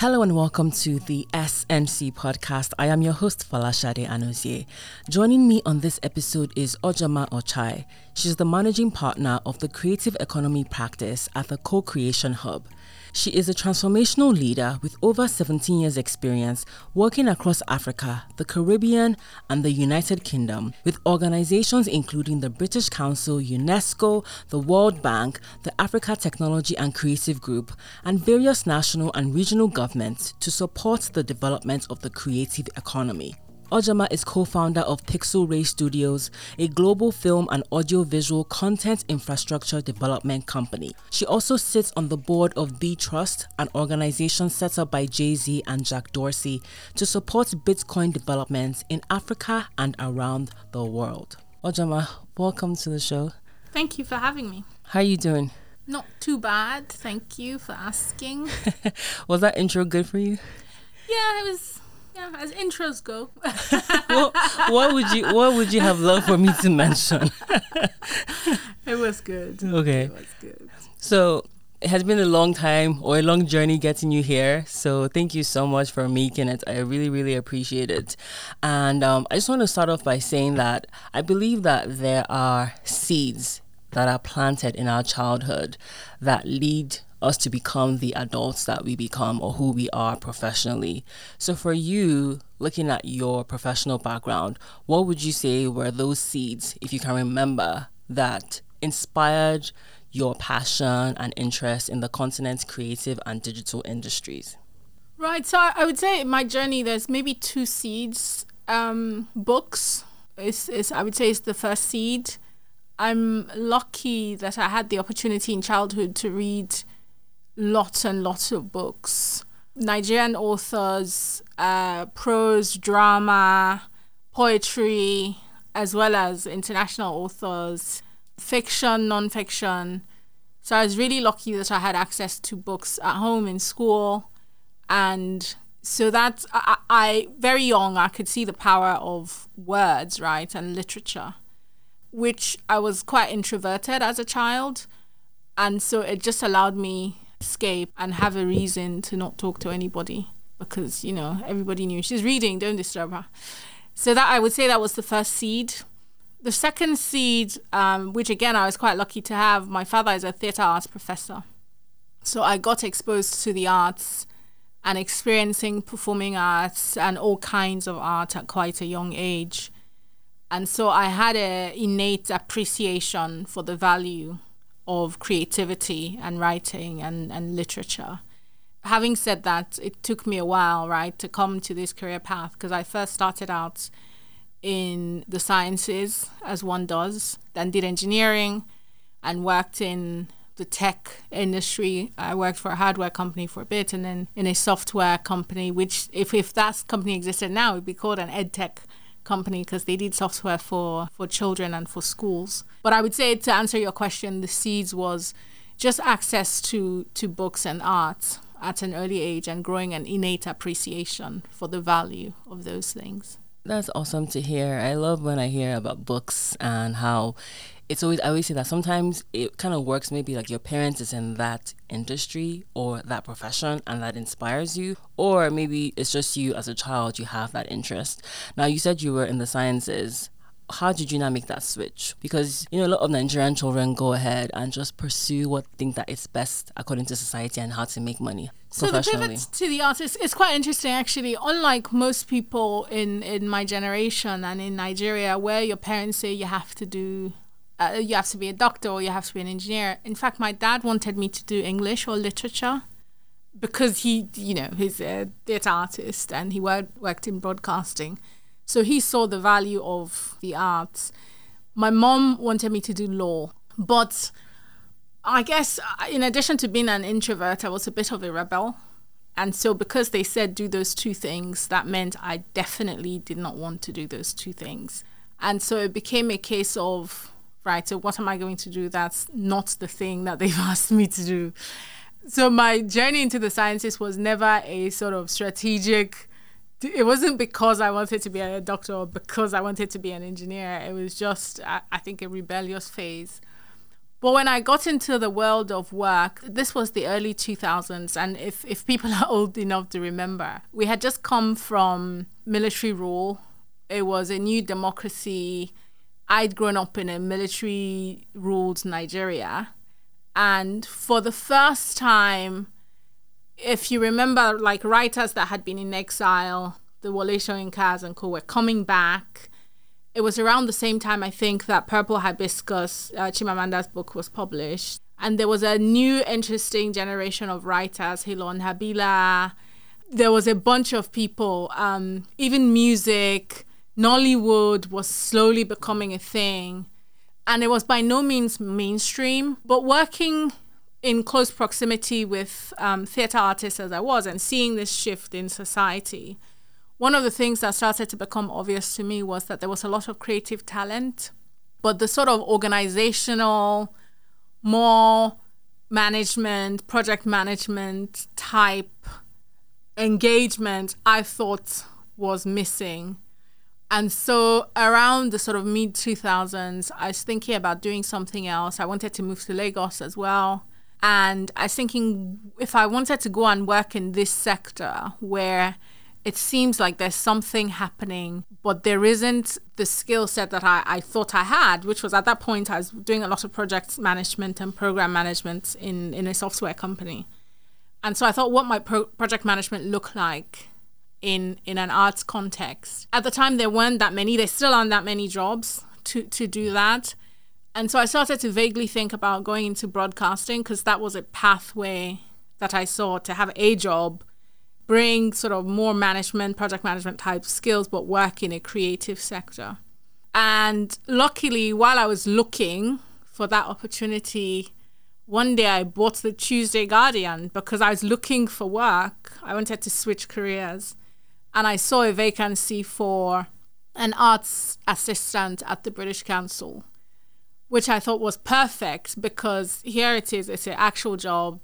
Hello and welcome to the SNC podcast. I am your host, Fala Shade Anousie. Joining me on this episode is Ojoma Ochai. She's the managing partner of the Creative Economy Practice at the Co-Creation Hub. She is a transformational leader with over 17 years' experience working across Africa, the Caribbean, and the United Kingdom, with organizations including the British Council, UNESCO, the World Bank, the Africa Technology and Creative Group, and various national and regional governments to support the development of the creative economy. Ojoma is co-founder of Pixel Ray Studios, a global film and audiovisual content infrastructure development company. She also sits on the board of B Trust, an organization set up by Jay-Z and Jack Dorsey to support Bitcoin developments in Africa and around the world. Ojoma, welcome to the show. Thank you for having me. How are you doing? Not too bad. Thank you for asking. Was that intro good for you? Yeah, it was. Yeah, as intros go. What would you have loved for me to mention? It was good. Okay. It was good. So it has been a long time or a long journey getting you here. So thank you so much for making it. I really, really appreciate it. And I just want to start off by saying that I believe that there are seeds that are planted in our childhood that lead us to become the adults that we become or who we are professionally. So for you, looking at your professional background, what would you say were those seeds, if you can remember, that inspired your passion and interest in the continent's creative and digital industries? Right, so I would say in my journey, there's maybe two seeds. Books, I would say it's the first seed. I'm lucky that I had the opportunity in childhood to read lots and lots of books. Nigerian authors, prose, drama, poetry, as well as international authors, fiction, non-fiction. So I was really lucky that I had access to books at home, in school. And so that I very young, I could see the power of words, right, and literature, which I was quite introverted as a child. And so it just allowed me escape and have a reason to not talk to anybody because, you know, everybody knew she's reading, don't disturb her. So that I would say that was the first seed. The second seed, which again I was quite lucky to have, my father is a theatre arts professor. So I got exposed to the arts and experiencing performing arts and all kinds of art at quite a young age. And so I had an innate appreciation for the value of creativity and writing and literature. Having said that, it took me a while, right, to come to this career path because I first started out in the sciences, as one does, then did engineering and worked in the tech industry. I worked for a hardware company for a bit and then in a software company, which if that company existed now, it would be called an ed tech company because they did software for children and for schools. But I would say, to answer your question, the seeds was just access to books and art at an early age and growing an innate appreciation for the value of those things. That's awesome to hear. I love when I hear about books and how I always say that sometimes it kind of works maybe like your parents is in that industry or that profession and that inspires you, or maybe it's just you as a child, you have that interest. Now, you said you were in the sciences. How did you not make that switch? Because, you know, a lot of Nigerian children go ahead and just pursue what they think that is best according to society and how to make money professionally. So the pivot to the arts is quite interesting, actually. Unlike most people in my generation and in Nigeria, where your parents say you have to do you have to be a doctor or you have to be an engineer. In fact, my dad wanted me to do English or literature because he, you know, he's a theatre artist and he worked in broadcasting. So he saw the value of the arts. My mom wanted me to do law. But I guess in addition to being an introvert, I was a bit of a rebel. And so because they said do those two things, that meant I definitely did not want to do those two things. And so it became a case of, right, so what am I going to do that's not the thing that they've asked me to do? So my journey into the sciences was never a sort of strategic, it wasn't because I wanted to be a doctor or because I wanted to be an engineer. It was just, I think, a rebellious phase. But when I got into the world of work, this was the early 2000s. And if people are old enough to remember, we had just come from military rule. It was a new democracy. I'd grown up in a military-ruled Nigeria. And for the first time, if you remember, like writers that had been in exile, the Wole Soyinkas and co were coming back. It was around the same time, I think, that Purple Hibiscus, Chimamanda's book, was published. And there was a new, interesting generation of writers, Helon Habila. There was a bunch of people, even music. Nollywood was slowly becoming a thing. And it was by no means mainstream, but working in close proximity with theatre artists as I was and seeing this shift in society, one of the things that started to become obvious to me was that there was a lot of creative talent, but the sort of organizational, more management, project management type engagement I thought was missing. And so around the sort of mid-2000s, I was thinking about doing something else. I wanted to move to Lagos as well. And I was thinking if I wanted to go and work in this sector where it seems like there's something happening, but there isn't the skill set that I thought I had, which was at that point I was doing a lot of project management and program management in a software company. And so I thought, what might project management look like in an arts context? At the time, there weren't that many. There still aren't that many jobs to do that. And so I started to vaguely think about going into broadcasting because that was a pathway that I saw to have a job, bring sort of more management, project management type skills, but work in a creative sector. And luckily, while I was looking for that opportunity, one day I bought the Tuesday Guardian because I was looking for work. I wanted to switch careers. And I saw a vacancy for an arts assistant at the British Council, which I thought was perfect because here it is, it's an actual job.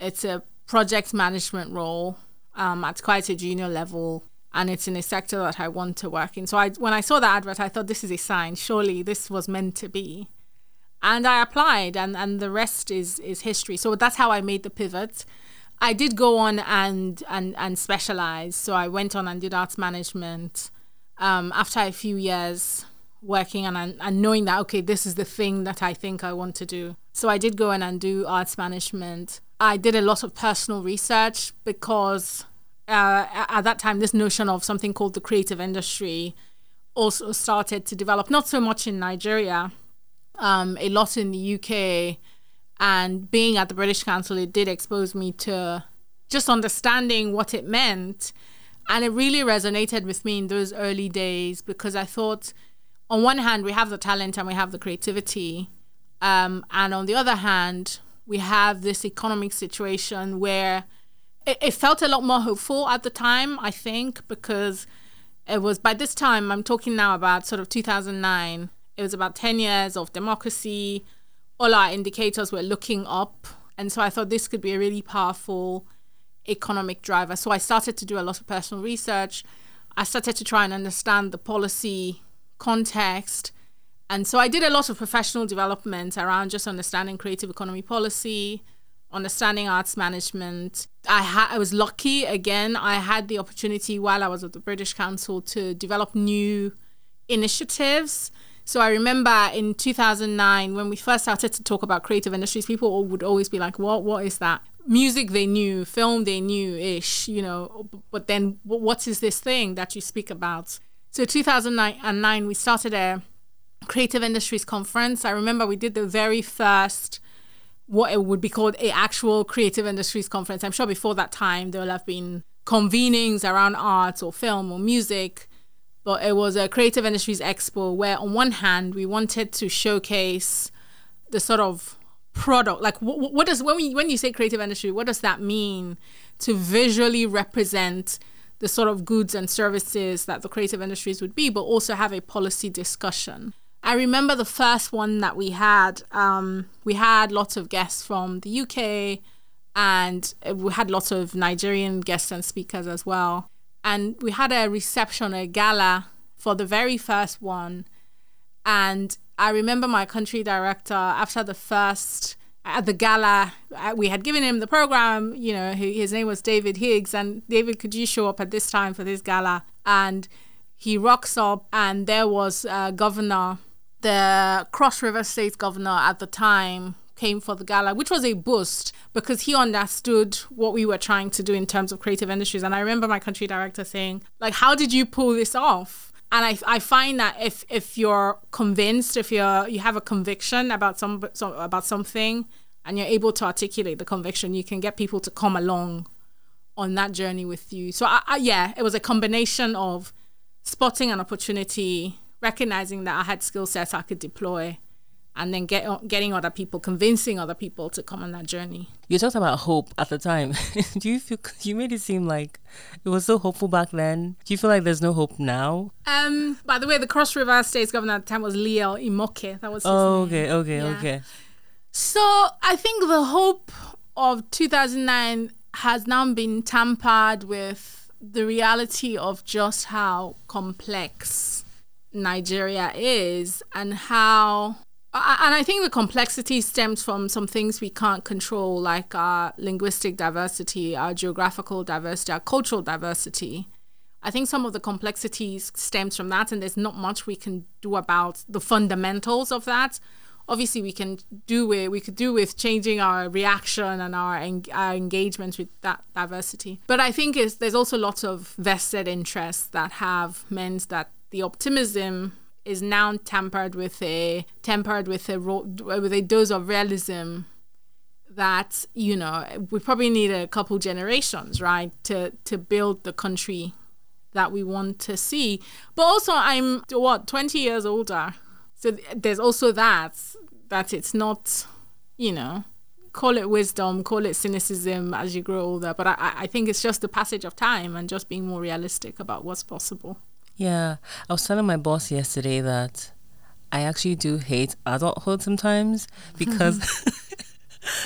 It's a project management role at quite a junior level, and it's in a sector that I want to work in. So when I saw the advert, I thought this is a sign. Surely this was meant to be. And I applied, and the rest is history. So that's how I made the pivot. I did go on and specialize. So I went on and did arts management after a few years working and knowing that, okay, this is the thing that I think I want to do. So I did go in and do arts management. I did a lot of personal research because at that time, this notion of something called the creative industry also started to develop, not so much in Nigeria, a lot in the UK. And being at the British Council, it did expose me to just understanding what it meant. And it really resonated with me in those early days because I thought, on one hand, we have the talent and we have the creativity. And on the other hand, we have this economic situation where it felt a lot more hopeful at the time, I think, because it was by this time, I'm talking now about sort of 2009, it was about 10 years of democracy. All our indicators were looking up. And so I thought this could be a really powerful economic driver. So I started to do a lot of personal research. I started to try and understand the policy context. And so I did a lot of professional development around just understanding creative economy policy, understanding arts management. I was lucky, again, I had the opportunity while I was at the British Council to develop new initiatives. So I remember in 2009, when we first started to talk about creative industries, people would always be like, what is that? Music they knew, film they knew-ish, you know, but then what is this thing that you speak about? So 2009, we started a Creative Industries Conference. I remember we did the very first, what it would be called, an actual Creative Industries Conference. I'm sure before that time, there will have been convenings around arts or film or music. But it was a Creative Industries Expo where on one hand, we wanted to showcase the sort of product, like what does, when you say creative industry, what does that mean to visually represent the sort of goods and services that the creative industries would be, but also have a policy discussion. I remember the first one that we had lots of guests from the UK and we had lots of Nigerian guests and speakers as well. And we had a reception, a gala for the very first one. And I remember my country director, after the first, at the gala, we had given him the program, you know, his name was David Higgs, and David, could you show up at this time for this gala? And he rocks up, and there was a governor, the Cross River State governor at the time, came for the gala, which was a boost because he understood what we were trying to do in terms of creative industries. And I remember my country director saying, like, how did you pull this off? And I find that if you're convinced, if you have a conviction about something and you're able to articulate the conviction, you can get people to come along on that journey with you. So it was a combination of spotting an opportunity, recognizing that I had skill sets I could deploy, and then getting other people, convincing other people to come on that journey. You talked about hope at the time. Do you feel, you made it seem like it was so hopeful back then? Do you feel like there's no hope now? By the way, the Cross River State's governor at the time was Liyel Imoke. That was his name. Okay. So I think the hope of 2009 has now been tampered with the reality of just how complex Nigeria is and how... And I think the complexity stems from some things we can't control, like our linguistic diversity, our geographical diversity, our cultural diversity. I think some of the complexities stems from that, and there's not much we can do about the fundamentals of that. Obviously, we could do with changing our reaction and our engagement with that diversity. But I think there's also lots of vested interests that have meant that the optimism is now tempered with a dose of realism that, you know, we probably need a couple generations, right, to build the country that we want to see. But also, I'm 20 years older, so there's also that it's not, you know, call it wisdom, call it cynicism as you grow older. But I think it's just the passage of time and just being more realistic about what's possible. Yeah, I was telling my boss yesterday that I actually do hate adulthood sometimes because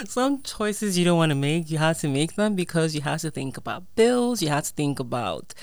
some choices you don't want to make, you have to make them because you have to think about bills, you have to think about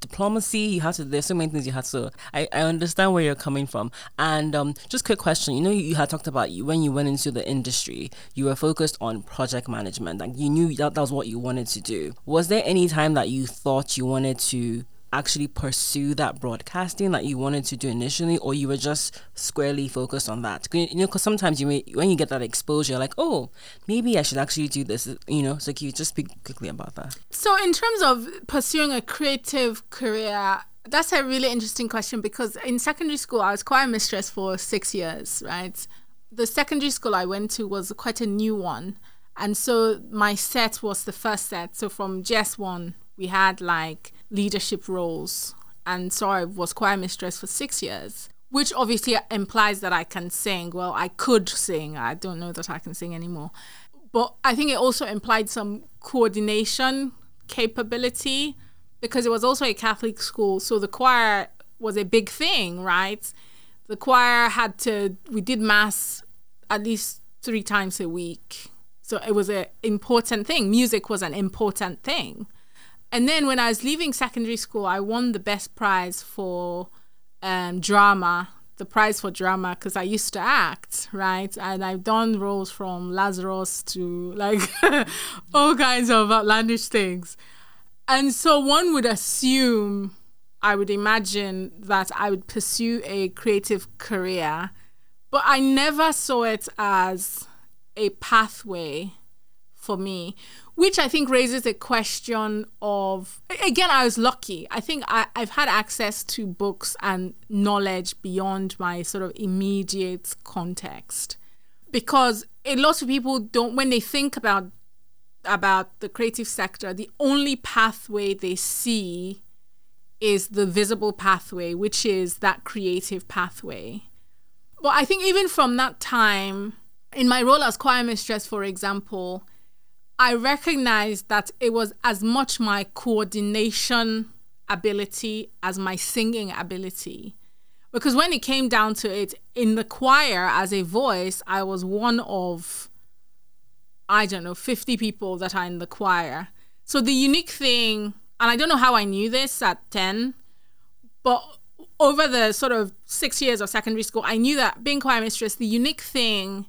diplomacy, there's so many things you have to. I understand where you're coming from. And just quick question, you know, you had talked about when you went into the industry, you were focused on project management, like you knew that was what you wanted to do. Was there any time that you thought you wanted to actually pursue that broadcasting that you wanted to do initially, or you were just squarely focused on that? You know, because sometimes when you get that exposure, like, oh, maybe I should actually do this, you know. So can you just speak quickly about that? So in terms of pursuing a creative career, that's a really interesting question, because in secondary school, I was quite a mistress for 6 years, right? The secondary school I went to was quite a new one. And so my set was the first set. So from GS1, we had like leadership roles, and so I was choir mistress for 6 years, which obviously implies that I can sing. Well, I could sing. I don't know that I can sing anymore, but I think it also implied some coordination capability, because it was also a Catholic school, so the choir was a big thing, right? The choir we did mass at least 3 times a week, so it was an important thing. Music was an important thing. And then when I was leaving secondary school, I won the best prize for drama, because I used to act, right? And I've done roles from Lazarus to like all kinds of outlandish things. And so one would assume, I would imagine that I would pursue a creative career, but I never saw it as a pathway for me, which I think raises a question of, again, I was lucky. I think I've had access to books and knowledge beyond my sort of immediate context, because a lot of people don't, when they think about the creative sector, the only pathway they see is the visible pathway, which is that creative pathway. But I think even from that time, in my role as choir mistress, for example, I recognized that it was as much my coordination ability as my singing ability. Because when it came down to it, in the choir as a voice, I was one of, 50 people that are in the choir. So the unique thing, and I don't know how I knew this at 10, but over the sort of 6 years of secondary school, I knew that being choir mistress, the unique thing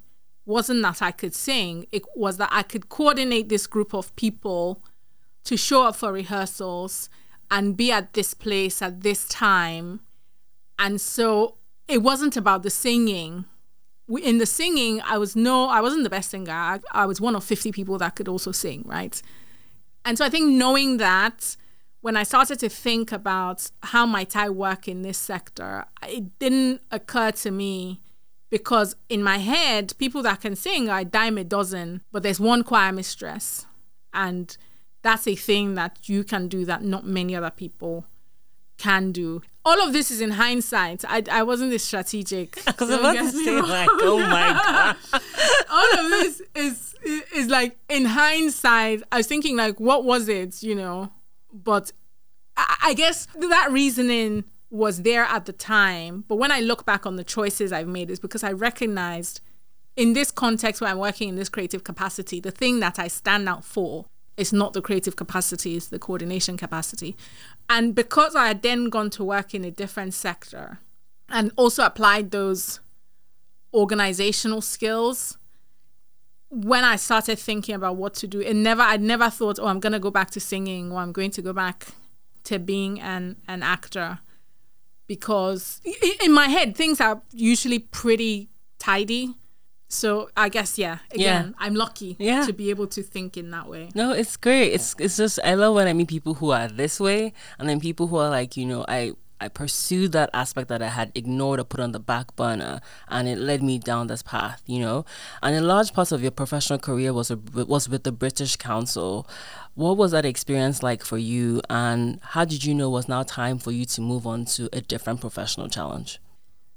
wasn't that I could sing. It was that I could coordinate this group of people to show up for rehearsals and be at this place at this time. And so it wasn't about the singing. In the singing, I wasn't the best singer. I was one of 50 people that could also sing, right? And so I think knowing that, when I started to think about how might I work in this sector, it didn't occur to me, because in my head, people that can sing are a dime a dozen, but there's one choir mistress. And that's a thing that you can do that not many other people can do. All of this is in hindsight. I wasn't this strategic. I was about to say, like, oh my God. All of this is like in hindsight. I was thinking, like, what was it, you know? But I guess that reasoning was there at the time. But when I look back on the choices I've made, it's because I recognized in this context where I'm working in this creative capacity, the thing that I stand out for is not the creative capacity, it's the coordination capacity. And because I had then gone to work in a different sector and also applied those organizational skills, when I started thinking about what to do, I'd never thought, oh, I'm going to go back to singing, or I'm going to go back to being an actor. Because in my head, things are usually pretty tidy. So I guess, I'm lucky to be able to think in that way. No, it's great. It's just, I love when I meet people who are this way, and then people who are like, you know, I pursued that aspect that I had ignored or put on the back burner, and it led me down this path, you know. And a large part of your professional career was with the British Council. What was that experience like for you, and how did you know it was now time for you to move on to a different professional challenge?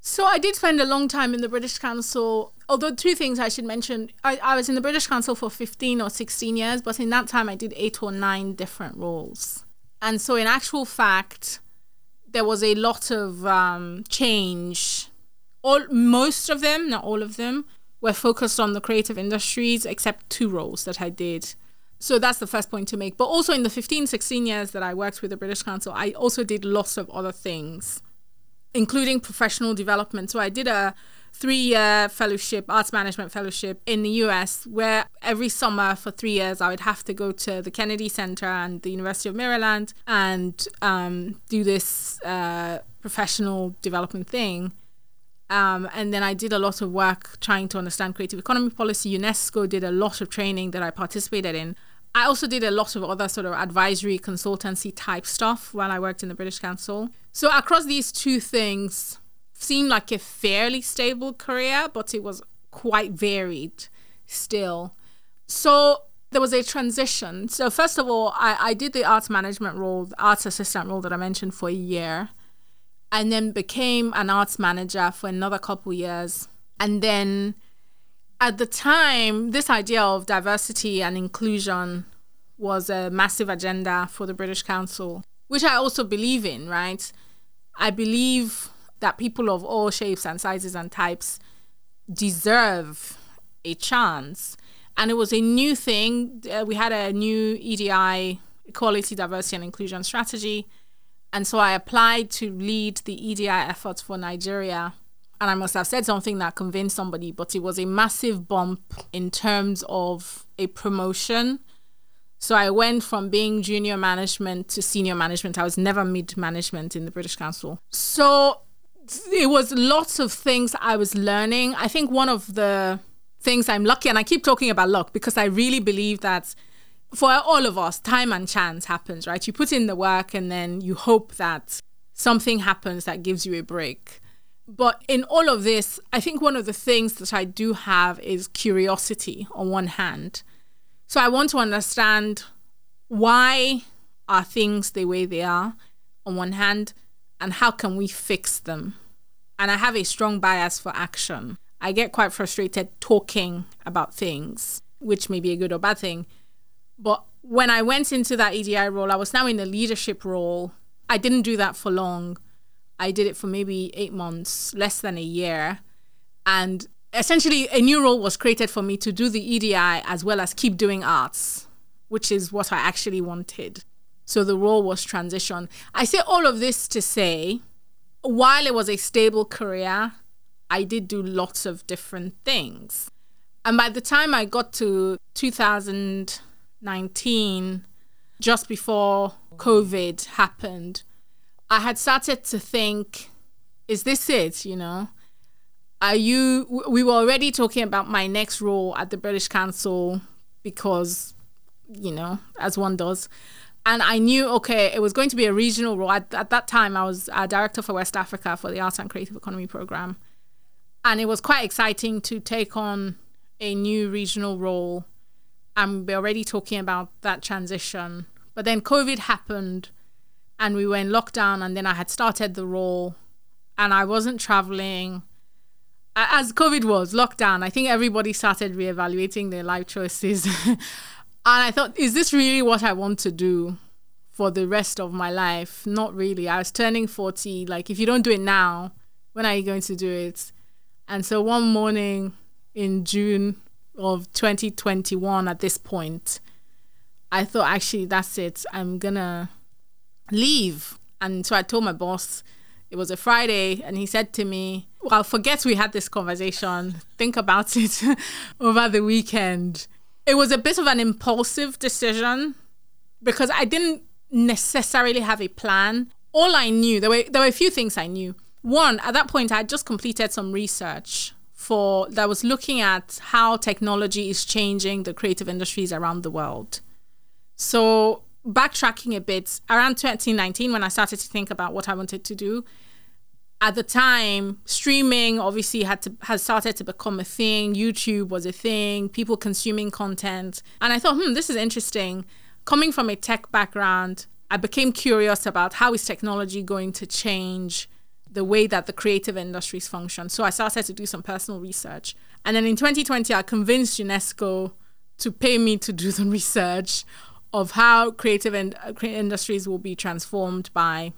So I did spend a long time in the British Council, although two things I should mention. I was in the British Council for 15 or 16 years, but in that time I did 8 or 9 different roles. And so in actual fact, there was a lot of change. Most of them, not all of them, were focused on the creative industries, except 2 roles that I did. So that's the first point to make. But also in the 15, 16 years that I worked with the British Council, I also did lots of other things, including professional development. So I did a 3-year fellowship, arts management fellowship in the US, where every summer for 3 years, I would have to go to the Kennedy Center and the University of Maryland and do this professional development thing. And then I did a lot of work trying to understand creative economy policy. UNESCO did a lot of training that I participated in. I also did a lot of other sort of advisory consultancy type stuff while I worked in the British Council. So across these 2 things, seemed like a fairly stable career, but it was quite varied still. So there was a transition. So first of all, I did the arts management role, the arts assistant role that I mentioned for a year, and then became an arts manager for another couple years. And then at the time, this idea of diversity and inclusion was a massive agenda for the British Council, which I also believe in, right? I believe that people of all shapes and sizes and types deserve a chance. And it was a new thing. We had a new EDI, Equality, Diversity and Inclusion Strategy. And so I applied to lead the EDI efforts for Nigeria. And I must have said something that convinced somebody, but it was a massive bump in terms of a promotion. So I went from being junior management to senior management. I was never mid-management in the British Council. So it was lots of things I was learning. I think one of the things I'm lucky, and I keep talking about luck, because I really believe that for all of us, time and chance happens, right? You put in the work and then you hope that something happens that gives you a break. But in all of this, I think one of the things that I do have is curiosity on one hand. So I want to understand, why are things the way they are on one hand, and how can we fix them? And I have a strong bias for action. I get quite frustrated talking about things, which may be a good or bad thing. But when I went into that EDI role, I was now in the leadership role. I didn't do that for long. I did it for maybe 8 months, less than a year. And essentially a new role was created for me to do the EDI as well as keep doing arts, which is what I actually wanted. So the role was transition. I say all of this to say, while it was a stable career, I did do lots of different things. And by the time I got to 2019, just before COVID happened, I had started to think, is this it, you know? We were already talking about my next role at the British Council because, you know, as one does. And I knew, okay, it was going to be a regional role. At that time, I was a director for West Africa for the Arts and Creative Economy Programme. And it was quite exciting to take on a new regional role. And we're already talking about that transition. But then COVID happened and we were in lockdown, and then I had started the role and I wasn't traveling. As COVID was, lockdown, I think everybody started reevaluating their life choices. And I thought, is this really what I want to do for the rest of my life? Not really. I was turning 40. Like, if you don't do it now, when are you going to do it? And so one morning in June of 2021, at this point, I thought, actually, that's it. I'm going to leave. And so I told my boss, it was a Friday, and he said to me, well, forget we had this conversation. Think about it over the weekend. It was a bit of an impulsive decision because I didn't necessarily have a plan. All I knew, there were a few things I knew. One, at that point, I had just completed some research that was looking at how technology is changing the creative industries around the world. So backtracking a bit, around 2019, when I started to think about what I wanted to do, at the time, streaming obviously had started to become a thing. YouTube was a thing, people consuming content. And I thought, this is interesting. Coming from a tech background, I became curious about how is technology going to change the way that the creative industries function. So I started to do some personal research. And then in 2020, I convinced UNESCO to pay me to do some research of how creative industries will be transformed by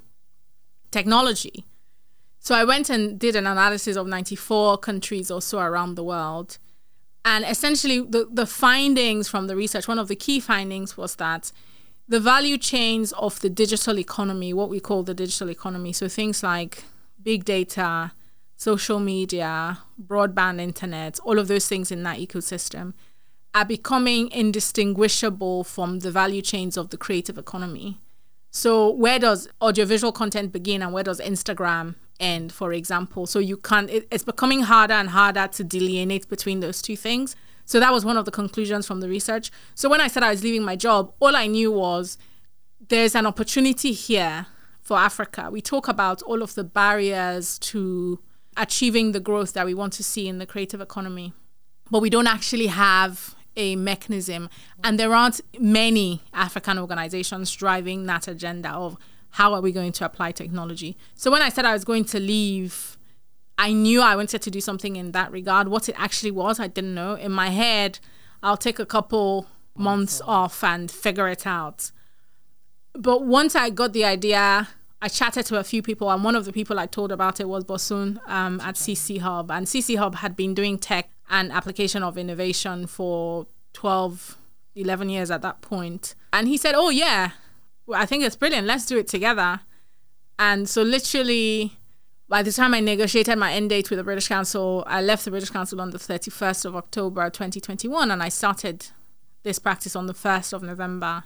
technology. So I went and did an analysis of 94 countries or so around the world. And essentially the findings from the research, one of the key findings was that the value chains of the digital economy, what we call the digital economy, so things like big data, social media, broadband internet, all of those things in that ecosystem are becoming indistinguishable from the value chains of the creative economy. So where does audiovisual content begin and where does Instagram end, for example? So it's becoming harder and harder to delineate between those two things. So that was one of the conclusions from the research. So when I said I was leaving my job, all I knew was there's an opportunity here for Africa. We talk about all of the barriers to achieving the growth that we want to see in the creative economy, but we don't actually have a mechanism. And there aren't many African organizations driving that agenda of how are we going to apply technology. So when I said I was going to leave, I knew I wanted to do something in that regard. What it actually was, I didn't know. In my head, I'll take a couple months off and figure it out. But once I got the idea, I chatted to a few people, and one of the people I told about it was Bosun at CC Hub. And CC Hub had been doing tech and application of innovation for 12, 11 years at that point. And he said, oh yeah, I think it's brilliant. Let's do it together. And so literally, by the time I negotiated my end date with the British Council, I left the British Council on the 31st of October, 2021. And I started this practice on the 1st of November,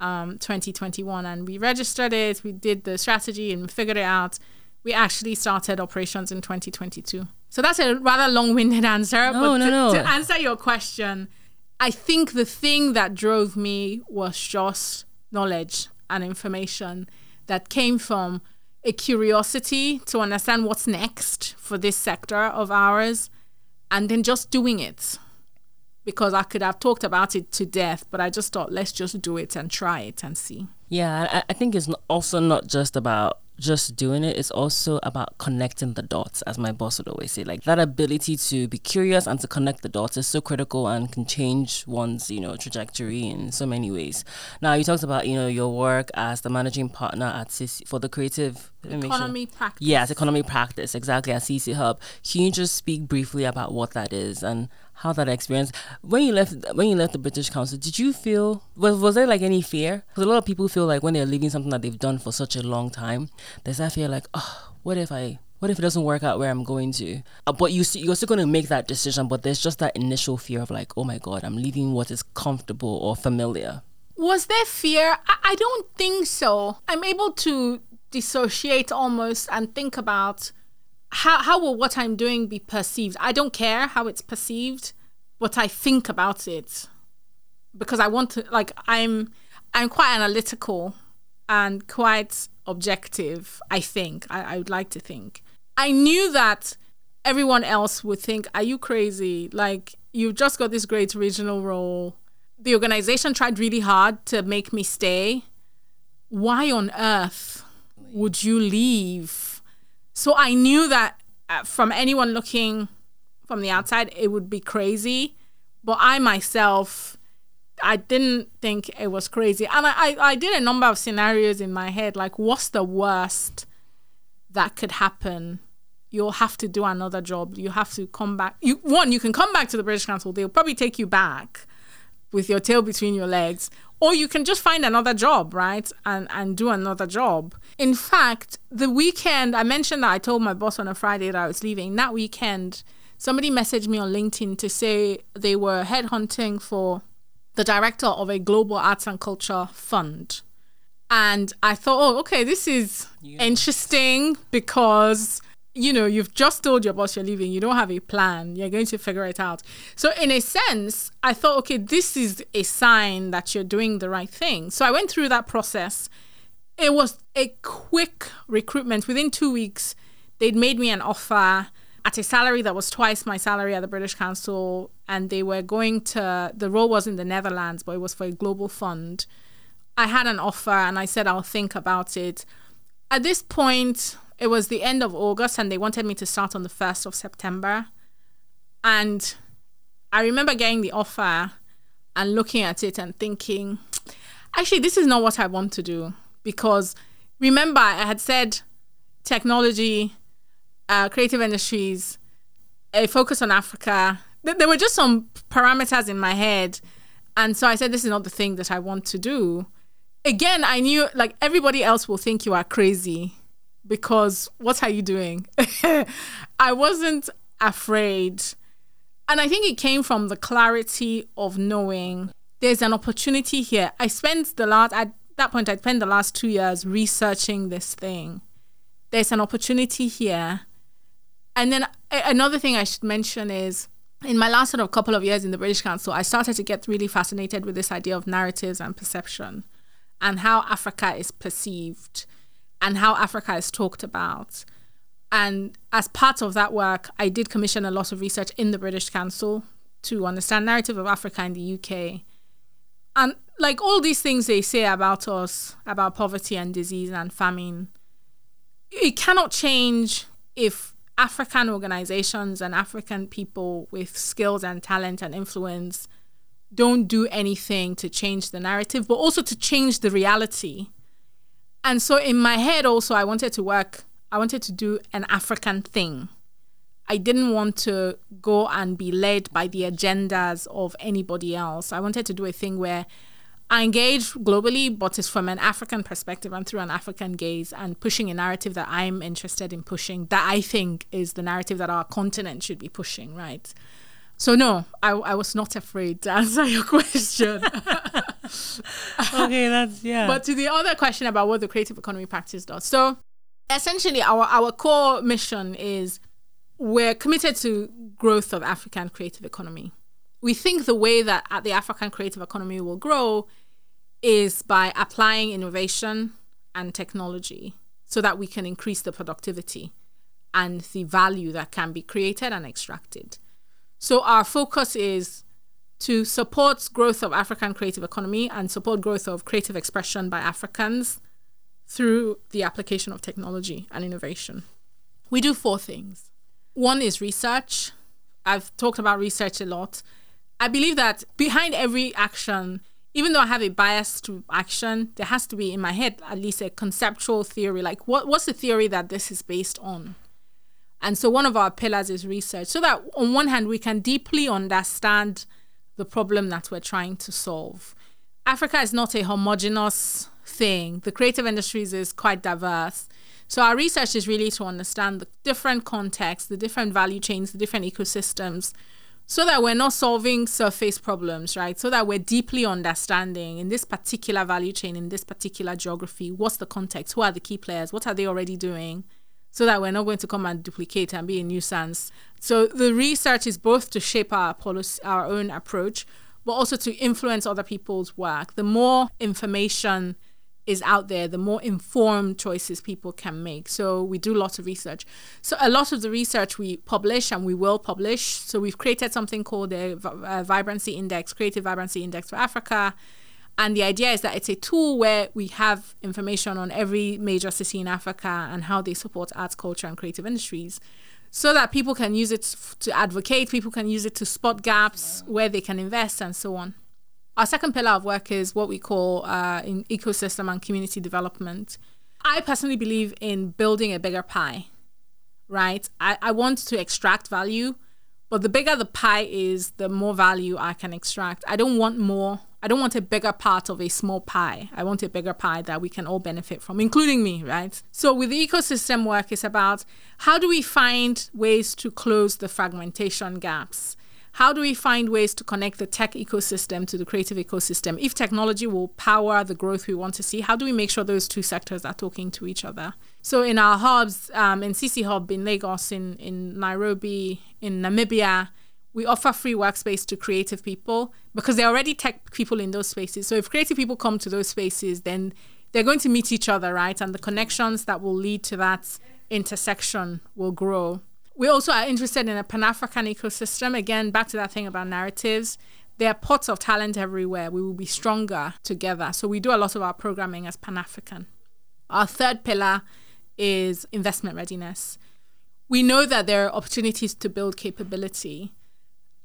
2021. And we registered it. We did the strategy and figured it out. We actually started operations in 2022. So that's a rather long-winded answer. To answer your question, I think the thing that drove me was just knowledge and information that came from a curiosity to understand what's next for this sector of ours, and then just doing it. Because I could have talked about it to death, but I just thought, let's just do it and try it and see. Yeah, I think it's also not just about just doing it, it's also about connecting the dots, as my boss would always say. Like, that ability to be curious and to connect the dots is so critical and can change one's, trajectory in so many ways. Now, you talked about, your work as the managing partner at CC for the creative economy practice. Yes, economy practice, exactly, at CC Hub. Can you just speak briefly about what that is and how that experience? When you left the British Council, did you feel, was there like any fear? Because a lot of people feel like when they're leaving something that they've done for such a long time, there's that fear like, oh, what if it doesn't work out where I'm going to? But you're still going to make that decision, but there's just that initial fear of like, oh my God, I'm leaving what is comfortable or familiar. Was there fear? I don't think so. I'm able to dissociate almost and think about how will what I'm doing be perceived? I don't care how it's perceived, but I think about it because I want to, like, I'm quite analytical and quite objective, I think. I would like to think. I knew that everyone else would think, are you crazy? Like, you've just got this great regional role. The organization tried really hard to make me stay. Why on earth would you leave? So I knew that from anyone looking from the outside, it would be crazy. But I myself, I didn't think it was crazy. And I did a number of scenarios in my head, like, what's the worst that could happen? You'll have to do another job. You have to come back. You can come back to the British Council. They'll probably take you back with your tail between your legs. Or you can just find another job, right? And do another job. In fact, the weekend, I mentioned that I told my boss on a Friday that I was leaving. That weekend, somebody messaged me on LinkedIn to say they were headhunting for the director of a global arts and culture fund. And I thought, oh, okay, this is interesting because, you know, you've just told your boss you're leaving. You don't have a plan. You're going to figure it out. So in a sense, I thought, okay, this is a sign that you're doing the right thing. So I went through that process. It was a quick recruitment. Within 2 weeks, they'd made me an offer at a salary that was twice my salary at the British Council, and they were going to, the role was in the Netherlands, but it was for a global fund. I had an offer and I said, I'll think about it. At this point, it was the end of August and they wanted me to start on the 1st of September. And I remember getting the offer and looking at it and thinking, actually, this is not what I want to do. Because remember, I had said technology, creative industries, a focus on Africa. There were just some parameters in my head. And so I said, this is not the thing that I want to do. Again, I knew, like, everybody else will think you are crazy because what are you doing? I wasn't afraid. And I think it came from the clarity of knowing there's an opportunity here. At that point, I'd spent the last 2 years researching this thing. There's an opportunity here. And then another thing I should mention is in my last sort of couple of years in the British Council, I started to get really fascinated with this idea of narratives and perception and how Africa is perceived and how Africa is talked about. And as part of that work, I did commission a lot of research in the British Council to understand narrative of Africa in the UK. And like all these things they say about us, about poverty and disease and famine, it cannot change if African organizations and African people with skills and talent and influence don't do anything to change the narrative, but also to change the reality. And so in my head also, I wanted to do an African thing. I didn't want to go and be led by the agendas of anybody else. I wanted to do a thing where I engage globally, but it's from an African perspective and through an African gaze and pushing a narrative that I'm interested in pushing, that I think is the narrative that our continent should be pushing, right? So no, I was not afraid to answer your question. Okay, that's, yeah. But to the other question about what the creative economy practice does. So essentially our core mission is we're committed to growth of African creative economy. We think the way that the African creative economy will grow is by applying innovation and technology so that we can increase the productivity and the value that can be created and extracted. So our focus is to support growth of African creative economy and support growth of creative expression by Africans through the application of technology and innovation. We do 4 things. One is research. I've talked about research a lot. I believe that behind every action, even though I have a bias to action, there has to be, in my head, at least a conceptual theory. Like, what's the theory that this is based on? And so one of our pillars is research. So that on one hand, we can deeply understand the problem that we're trying to solve. Africa is not a homogeneous thing. The creative industries is quite diverse. So our research is really to understand the different contexts, the different value chains, the different ecosystems, so that we're not solving surface problems, right? So that we're deeply understanding in this particular value chain, in this particular geography, what's the context? Who are the key players? What are they already doing? So that we're not going to come and duplicate and be a nuisance. So the research is both to shape our policy, our own approach, but also to influence other people's work. The more information is out there, the more informed choices people can make. So we do lots of research. So a lot of the research we publish and we will publish. So we've created something called the Vibrancy Index, Creative Vibrancy Index for Africa. And the idea is that it's a tool where we have information on every major city in Africa and how they support arts, culture, and creative industries, so that people can use it to advocate, people can use it to spot gaps where they can invest and so on. Our second pillar of work is what we call in ecosystem and community development. I personally believe in building a bigger pie, right? I want to extract value, but the bigger the pie is, the more value I can extract. I don't want more. I don't want a bigger part of a small pie. I want a bigger pie that we can all benefit from, including me, right? So with the ecosystem work, it's about how do we find ways to close the fragmentation gaps? How do we find ways to connect the tech ecosystem to the creative ecosystem? If technology will power the growth we want to see, how do we make sure those two sectors are talking to each other? So in our hubs, in CC Hub, in Lagos, in Nairobi, in Namibia, we offer free workspace to creative people because there are already tech people in those spaces. So if creative people come to those spaces, then they're going to meet each other, right? And the connections that will lead to that intersection will grow. We also are interested in a Pan-African ecosystem. Again, back to that thing about narratives. There are pots of talent everywhere. We will be stronger together. So we do a lot of our programming as Pan-African. Our third pillar is investment readiness. We know that there are opportunities to build capability.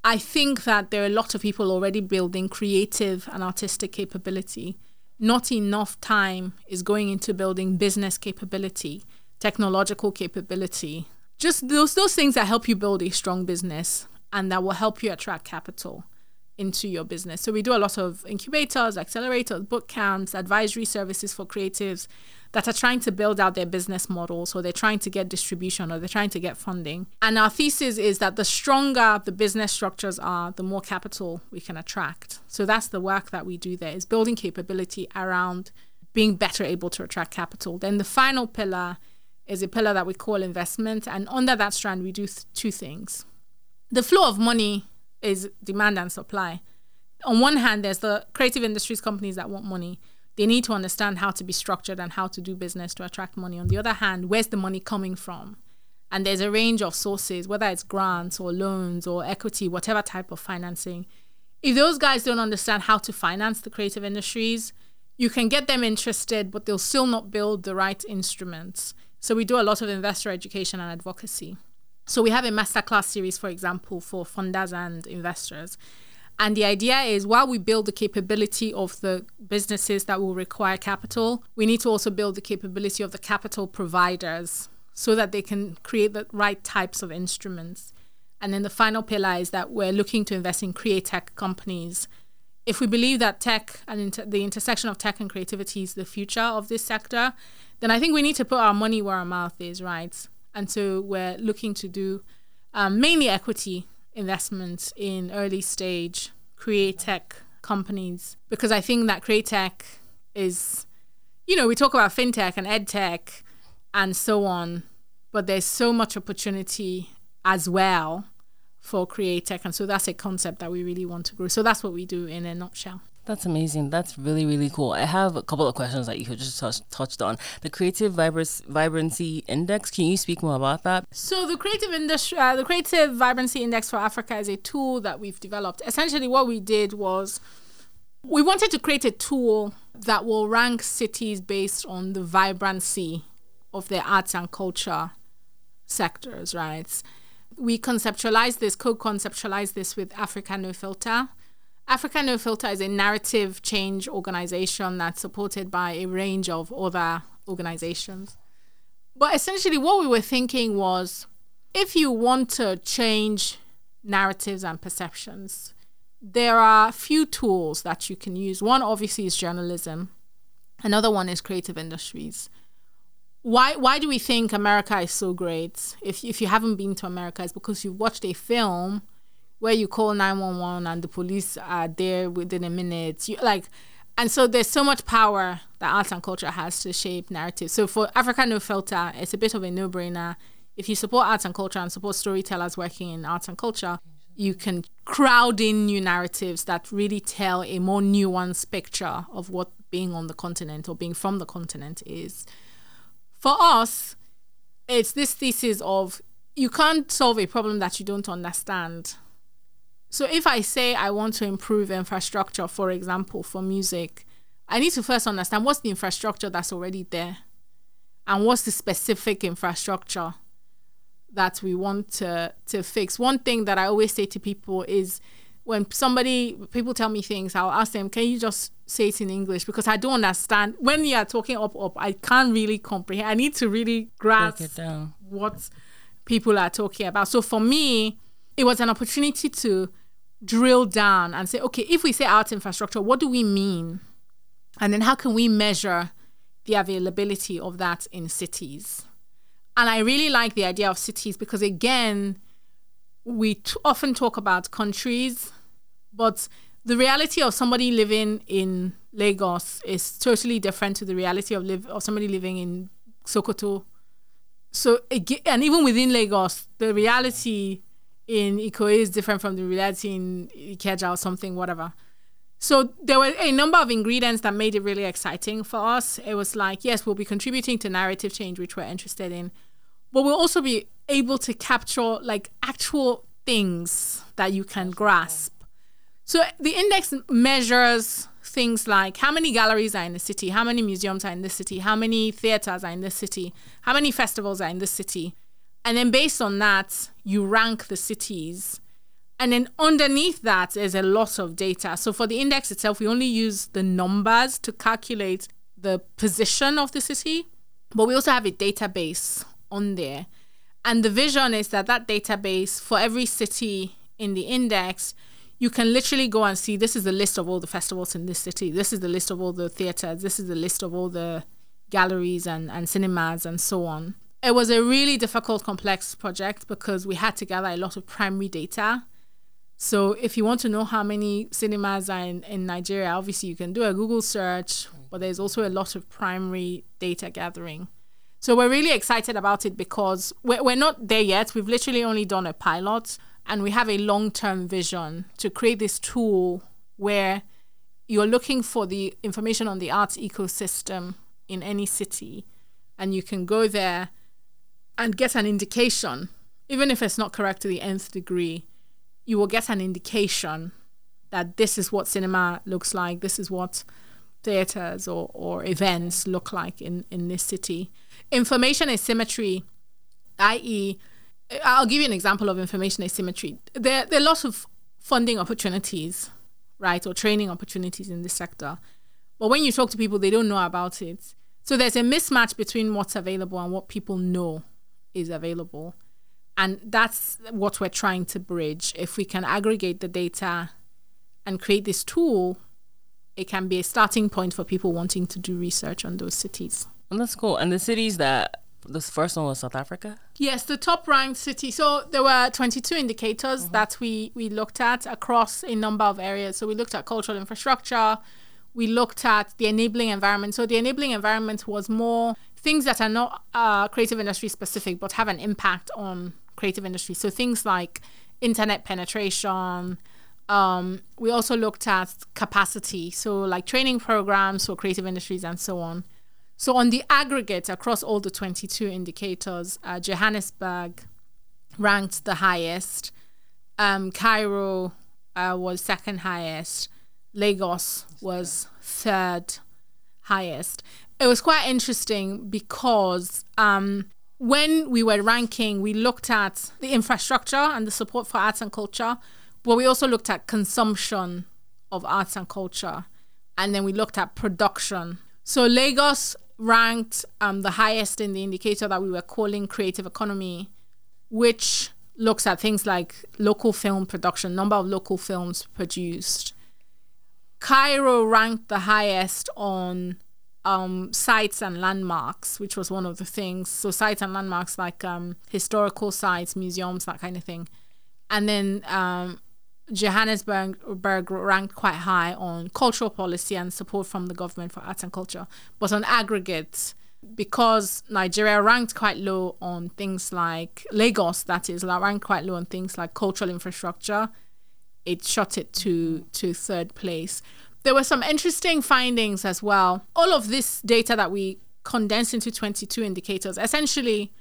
I think that there are a lot of people already building creative and artistic capability. Not enough time is going into building business capability, technological capability. Just those things that help you build a strong business and that will help you attract capital into your business. So we do a lot of incubators, accelerators, boot camps, advisory services for creatives that are trying to build out their business models, or they're trying to get distribution, or they're trying to get funding. And our thesis is that the stronger the business structures are, the more capital we can attract. So that's the work that we do there, is building capability around being better able to attract capital. Then the final pillar is a pillar that we call investment. And under that strand, we do two things. The flow of money is demand and supply. On one hand, there's the creative industries companies that want money. They need to understand how to be structured and how to do business to attract money. On the other hand, where's the money coming from? And there's a range of sources, whether it's grants or loans or equity, whatever type of financing. If those guys don't understand how to finance the creative industries, you can get them interested, but they'll still not build the right instruments. So we do a lot of investor education and advocacy. So we have a masterclass series, for example, for funders and investors. And the idea is while we build the capability of the businesses that will require capital, we need to also build the capability of the capital providers so that they can create the right types of instruments. And then the final pillar is that we're looking to invest in createch companies. If we believe that tech and the intersection of tech and creativity is the future of this sector, then I think we need to put our money where our mouth is, right? And so we're looking to do mainly equity investments in early stage createch companies, because I think that createch is, we talk about fintech and edtech and so on, but there's so much opportunity as well for createch. And so that's a concept that we really want to grow. So that's what we do in a nutshell. That's amazing. That's really, really cool. I have a couple of questions that you just touched on. The Creative Vibrancy Index, can you speak more about that? So the Creative Vibrancy Index for Africa is a tool that we've developed. Essentially, what we did was we wanted to create a tool that will rank cities based on the vibrancy of their arts and culture sectors, right? We co-conceptualized this with Africa No Filter. Africa No Filter is a narrative change organization that's supported by a range of other organizations. But essentially what we were thinking was, if you want to change narratives and perceptions, there are a few tools that you can use. One obviously is journalism. Another one is creative industries. Why do we think America is so great? If you haven't been to America, it's because you watched a film where you call 911 and the police are there within a minute. And so there's so much power that arts and culture has to shape narrative. So for Africa No Filter, it's a bit of a no-brainer. If you support arts and culture and support storytellers working in arts and culture, you can crowd in new narratives that really tell a more nuanced picture of what being on the continent or being from the continent is. For us, it's this thesis of you can't solve a problem that you don't understand. So if I say I want to improve infrastructure, for example, for music, I need to first understand what's the infrastructure that's already there and what's the specific infrastructure that we want to fix. One thing that I always say to people is when people tell me things, I'll ask them, can you just say it in English, because I don't understand. When you are talking up, I can't really comprehend. I need to really grasp what people are talking about. So for me, it was an opportunity to drill down and say, okay, if we say art infrastructure, what do we mean? And then how can we measure the availability of that in cities? And I really like the idea of cities because, again, we often talk about countries, but the reality of somebody living in Lagos is totally different to the reality of somebody living in Sokoto. So again, and even within Lagos, the reality in Ikoyi is different from the reality in Ikeja or something, whatever. So there were a number of ingredients that made it really exciting for us. It was like, yes, we'll be contributing to narrative change, which we're interested in, but we'll also be able to capture actual things that you can grasp. So the index measures things like how many galleries are in the city, how many museums are in the city, how many theaters are in the city, how many festivals are in the city. And then based on that, you rank the cities. And then underneath that is a lot of data. So for the index itself, we only use the numbers to calculate the position of the city, but we also have a database on there. And the vision is that database for every city in the index, you can literally go and see, this is the list of all the festivals in this city. This is the list of all the theaters. This is the list of all the galleries and cinemas and so on. It was a really difficult, complex project because we had to gather a lot of primary data. So if you want to know how many cinemas are in Nigeria, obviously you can do a Google search, but there's also a lot of primary data gathering. So we're really excited about it because we're not there yet. We've literally only done a pilot. And we have a long-term vision to create this tool where you're looking for the information on the arts ecosystem in any city. And you can go there and get an indication. Even if it's not correct to the nth degree, you will get an indication that this is what cinema looks like. This is what theaters or events look like in this city. Information asymmetry, i.e., I'll give you an example of information asymmetry. There are lots of funding opportunities, right, or training opportunities in this sector. But when you talk to people, they don't know about it. So there's a mismatch between what's available and what people know is available. And that's what we're trying to bridge. If we can aggregate the data and create this tool, it can be a starting point for people wanting to do research on those cities. And that's cool. And the cities that... This first one was South Africa? Yes, the top ranked city. So there were 22 indicators that we looked at across a number of areas. So we looked at cultural infrastructure. We looked at the enabling environment. So the enabling environment was more things that are not creative industry specific, but have an impact on creative industry. So things like internet penetration. We also looked at capacity. So training programs for creative industries and so on. So on the aggregate across all the 22 indicators, Johannesburg ranked the highest, Cairo was second highest, Lagos was third highest. It was quite interesting because when we were ranking, we looked at the infrastructure and the support for arts and culture, but we also looked at consumption of arts and culture, and then we looked at production. So Lagos ranked the highest in the indicator that we were calling creative economy, which looks at things like local film production, number of local films produced. Cairo ranked the highest on sites and landmarks, which was one of the things. So sites and landmarks like historical sites, museums, that kind of thing. And then Johannesburg ranked quite high on cultural policy and support from the government for arts and culture. But on aggregate, because Nigeria ranked quite low on things like Lagos, that is, ranked quite low on things like cultural infrastructure, it shot it to third place. There were some interesting findings as well. All of this data that we condensed into 22 indicators, essentially,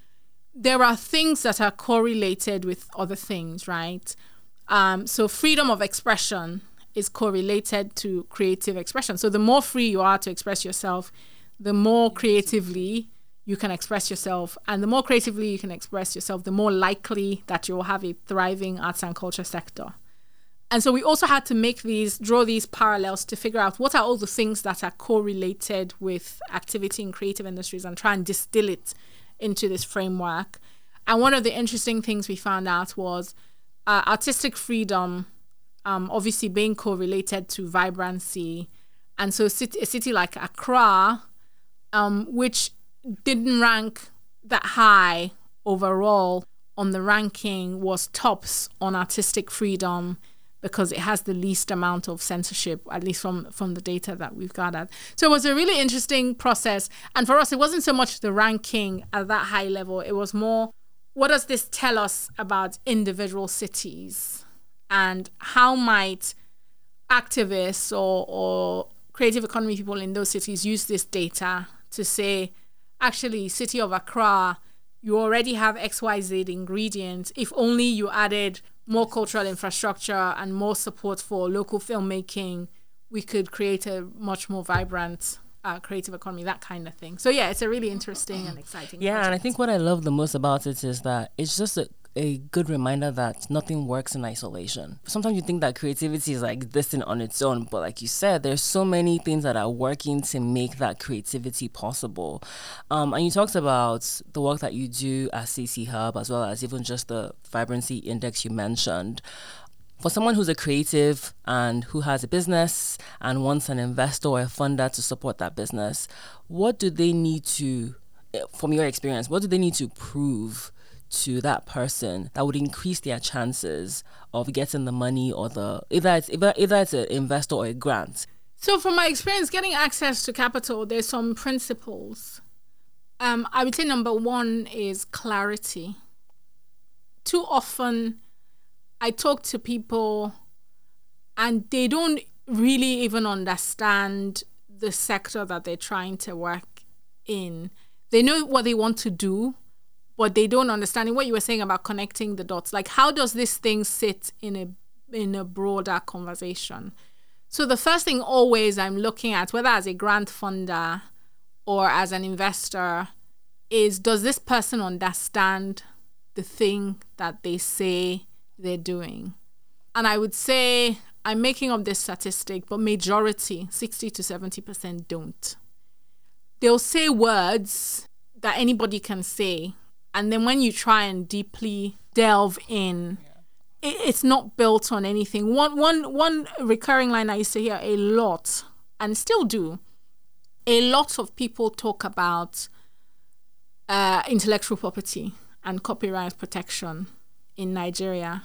there are things that are correlated with other things, right? So freedom of expression is correlated to creative expression. So the more free you are to express yourself, the more creatively you can express yourself. And the more creatively you can express yourself, the more likely that you'll have a thriving arts and culture sector. And so we also had to draw these parallels to figure out what are all the things that are correlated with activity in creative industries and try and distill it into this framework. And one of the interesting things we found out was artistic freedom, obviously being correlated to vibrancy. And so a city like Accra, which didn't rank that high overall on the ranking, was tops on artistic freedom because it has the least amount of censorship, at least from the data that we've gathered. So it was a really interesting process. And for us, it wasn't so much the ranking at that high level. It was more, what does this tell us about individual cities? And how might activists or creative economy people in those cities use this data to say, actually, city of Accra, you already have XYZ ingredients. If only you added more cultural infrastructure and more support for local filmmaking, we could create a much more vibrant creative economy, that kind of thing. So yeah, it's a really interesting and exciting project. And I think what I love the most about it is that it's just a good reminder that nothing works in isolation. Sometimes you think that creativity is like this thing on its own, but like you said, there's so many things that are working to make that creativity possible. And you talked about the work that you do at CC Hub, as well as even just the vibrancy index you mentioned. For someone who's a creative and who has a business and wants an investor or a funder to support that business, what do they need to, from your experience, what do they need to prove to that person that would increase their chances of getting the money or either it's an investor or a grant? So from my experience, getting access to capital, there's some principles. I would say number one is clarity. Too often I talk to people and they don't really even understand the sector that they're trying to work in. They know what they want to do, but they don't understand. And what you were saying about connecting the dots, like how does this thing sit in a broader conversation? So the first thing always I'm looking at, whether as a grant funder or as an investor, is does this person understand the thing that they say they're doing? And I would say, I'm making up this statistic, but majority, 60 to 70% don't. They'll say words that anybody can say. And then when you try and deeply delve in, it's not built on anything. One recurring line I used to hear a lot, and still do, a lot of people talk about intellectual property and copyright protection in Nigeria.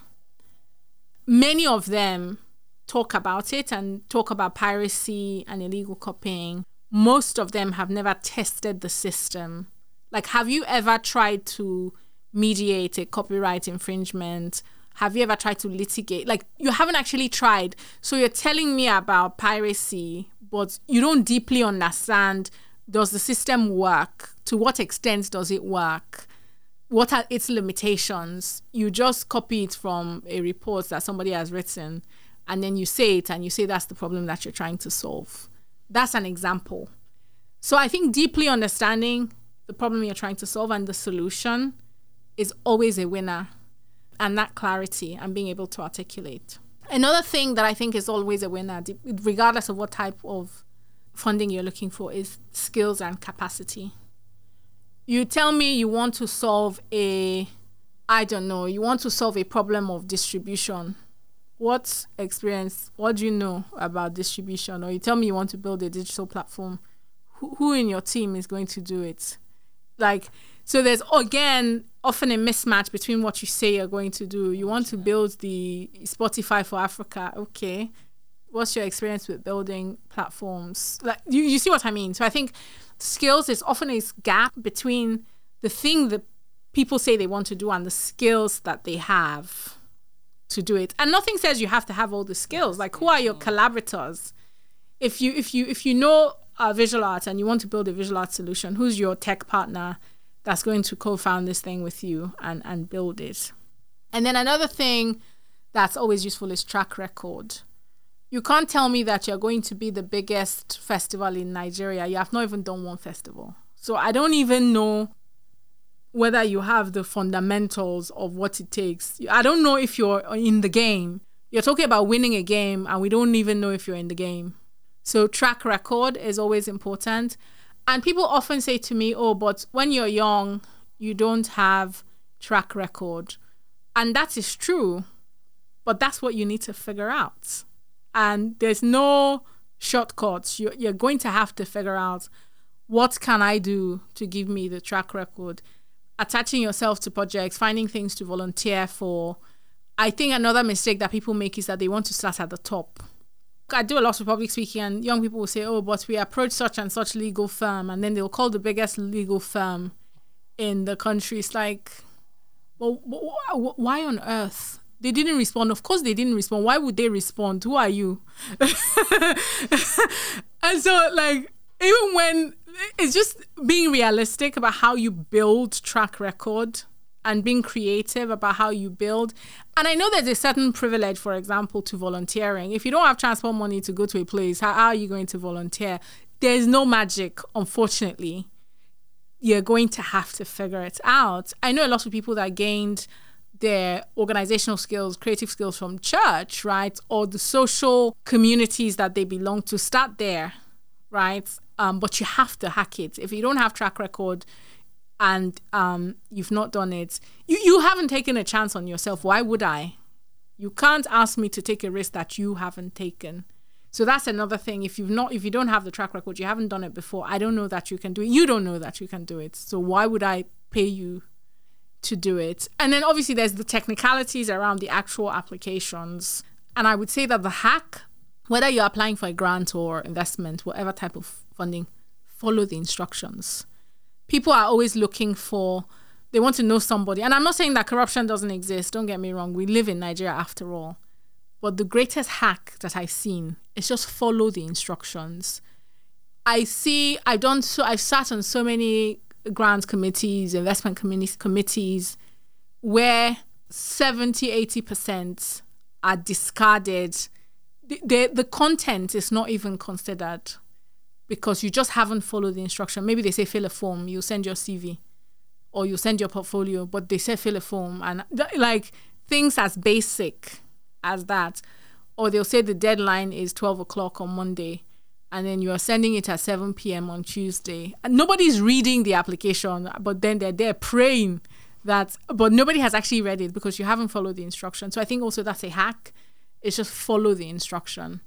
Many of them talk about it and talk about piracy and illegal copying. Most of them have never tested the system. Like, have you ever tried to mediate a copyright infringement? Have you ever tried to litigate? Like, you haven't actually tried. So you're telling me about piracy, but you don't deeply understand, does the system work? To what extent does it work? What are its limitations? You just copy it from a report that somebody has written, and then you say it, and you say that's the problem that you're trying to solve. That's an example. So I think deeply understanding the problem you're trying to solve and the solution is always a winner, and that clarity and being able to articulate. Another thing that I think is always a winner, regardless of what type of funding you're looking for, is skills and capacity. You tell me you want to solve a problem of distribution. What experience, what do you know about distribution? Or you tell me you want to build a digital platform. who in your team is going to do it? Like, so there's, again, often a mismatch between what you say you're going to do. You want to build the Spotify for Africa. Okay. What's your experience with building platforms? Like, you see what I mean? So I think skills is often a gap between the thing that people say they want to do and the skills that they have to do it. And nothing says you have to have all the skills. Like, who are your collaborators? If you know visual art and you want to build a visual art solution, who's your tech partner that's going to co-found this thing with you and build it? And then another thing that's always useful is track record. You can't tell me that you're going to be the biggest festival in Nigeria. You have not even done one festival. So I don't even know whether you have the fundamentals of what it takes. I don't know if you're in the game. You're talking about winning a game and we don't even know if you're in the game. So track record is always important. And people often say to me, oh, but when you're young, you don't have track record. And that is true, but that's what you need to figure out. And there's no shortcuts. You're going to have to figure out, what can I do to give me the track record? Attaching yourself to projects, finding things to volunteer for. I think another mistake that people make is that they want to start at the top. I do a lot of public speaking and young people will say, oh, but we approached such and such legal firm, and then they'll call the biggest legal firm in the country. It's like, well, why on earth? They didn't respond. Of course they didn't respond. Why would they respond? Who are you? And so, like, even when it's just being realistic about how you build track record and being creative about how you build. And I know there's a certain privilege, for example, to volunteering. If you don't have transport money to go to a place, how are you going to volunteer? There's no magic, unfortunately. You're going to have to figure it out. I know a lot of people that gained their organizational skills, creative skills from church, right? Or the social communities that they belong to, start there, right? But you have to hack it. If you don't have track record and you've not done it, you haven't taken a chance on yourself. Why would I? You can't ask me to take a risk that you haven't taken. So that's another thing. If you don't have the track record, you haven't done it before, I don't know that you can do it. You don't know that you can do it. So why would I pay you to do it? And then obviously there's the technicalities around the actual applications. And I would say that the hack, whether you're applying for a grant or investment, whatever type of funding, follow the instructions. People are always looking for, they want to know somebody. And I'm not saying that corruption doesn't exist. Don't get me wrong. We live in Nigeria after all. But the greatest hack that I've seen is just follow the instructions. I've sat on so many grant committees, investment committees, where 70-80% are discarded. The content is not even considered because you just haven't followed the instruction. Maybe they say fill a form, you send your CV or you send your portfolio, but they say fill a form, and like things as basic as that. Or they'll say the deadline is 12 o'clock on Monday, and then you are sending it at 7 p.m. on Tuesday. And nobody's reading the application, but then they're there praying that, but nobody has actually read it because you haven't followed the instruction. So I think also that's a hack. It's just follow the instruction.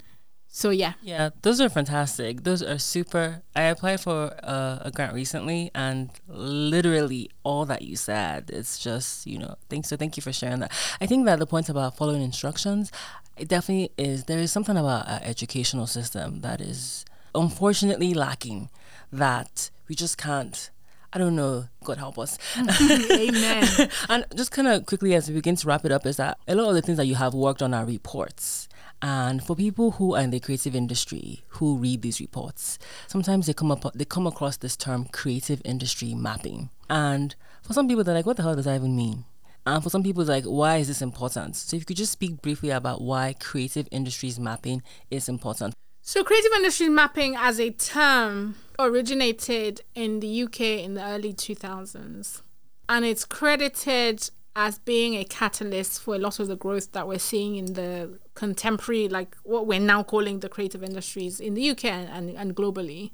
So yeah. Yeah, those are fantastic. Those are super. I applied for a grant recently, and literally all that you said, it's just, thanks. So thank you for sharing that. I think that the point about following instructions, it definitely is. There is something about our educational system that is unfortunately lacking, that we just can't. I don't know. God help us. Amen. And just kind of quickly as we begin to wrap it up, is that a lot of the things that you have worked on are reports. And for people who are in the creative industry who read these reports, sometimes they come across this term, creative industry mapping. And for some people, they're like, what the hell does that even mean? And for some people, it's like, why is this important? So if you could just speak briefly about why creative industries mapping is important. So creative industries mapping as a term originated in the UK in the early 2000s. And it's credited as being a catalyst for a lot of the growth that we're seeing in the contemporary, like what we're now calling the creative industries in the UK and globally.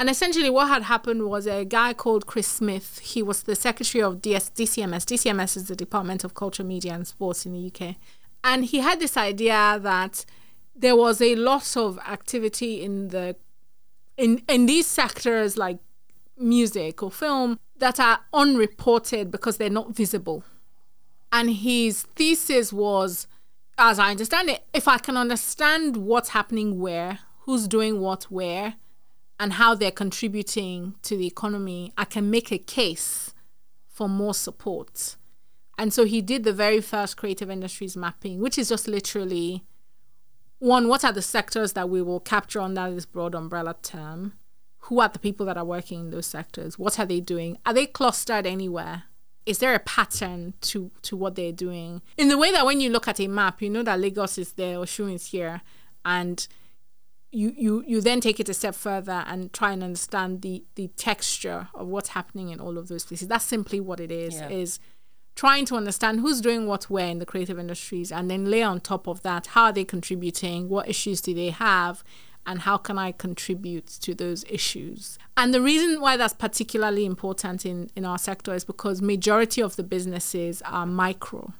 And essentially what had happened was a guy called Chris Smith. He was the secretary of DCMS. DCMS is the Department of Culture, Media and Sports in the UK. And he had this idea that there was a lot of activity in the in these sectors like music or film that are unreported because they're not visible. And his thesis was, as I understand it, if I can understand what's happening where, who's doing what where, and how they're contributing to the economy, I can make a case for more support. And so he did the very first creative industries mapping, which is just literally, one, what are the sectors that we will capture under this broad umbrella term? Who are the people that are working in those sectors? What are they doing? Are they clustered anywhere? Is there a pattern to what they're doing? In the way that when you look at a map, you know that Lagos is there, Osun is here, and you then take it a step further and try and understand the texture of what's happening in all of those places. That's simply what it is, is trying to understand who's doing what where in the creative industries, and then lay on top of that, how are they contributing, what issues do they have, and how can I contribute to those issues? And the reason why that's particularly important in our sector is because majority of the businesses are micro.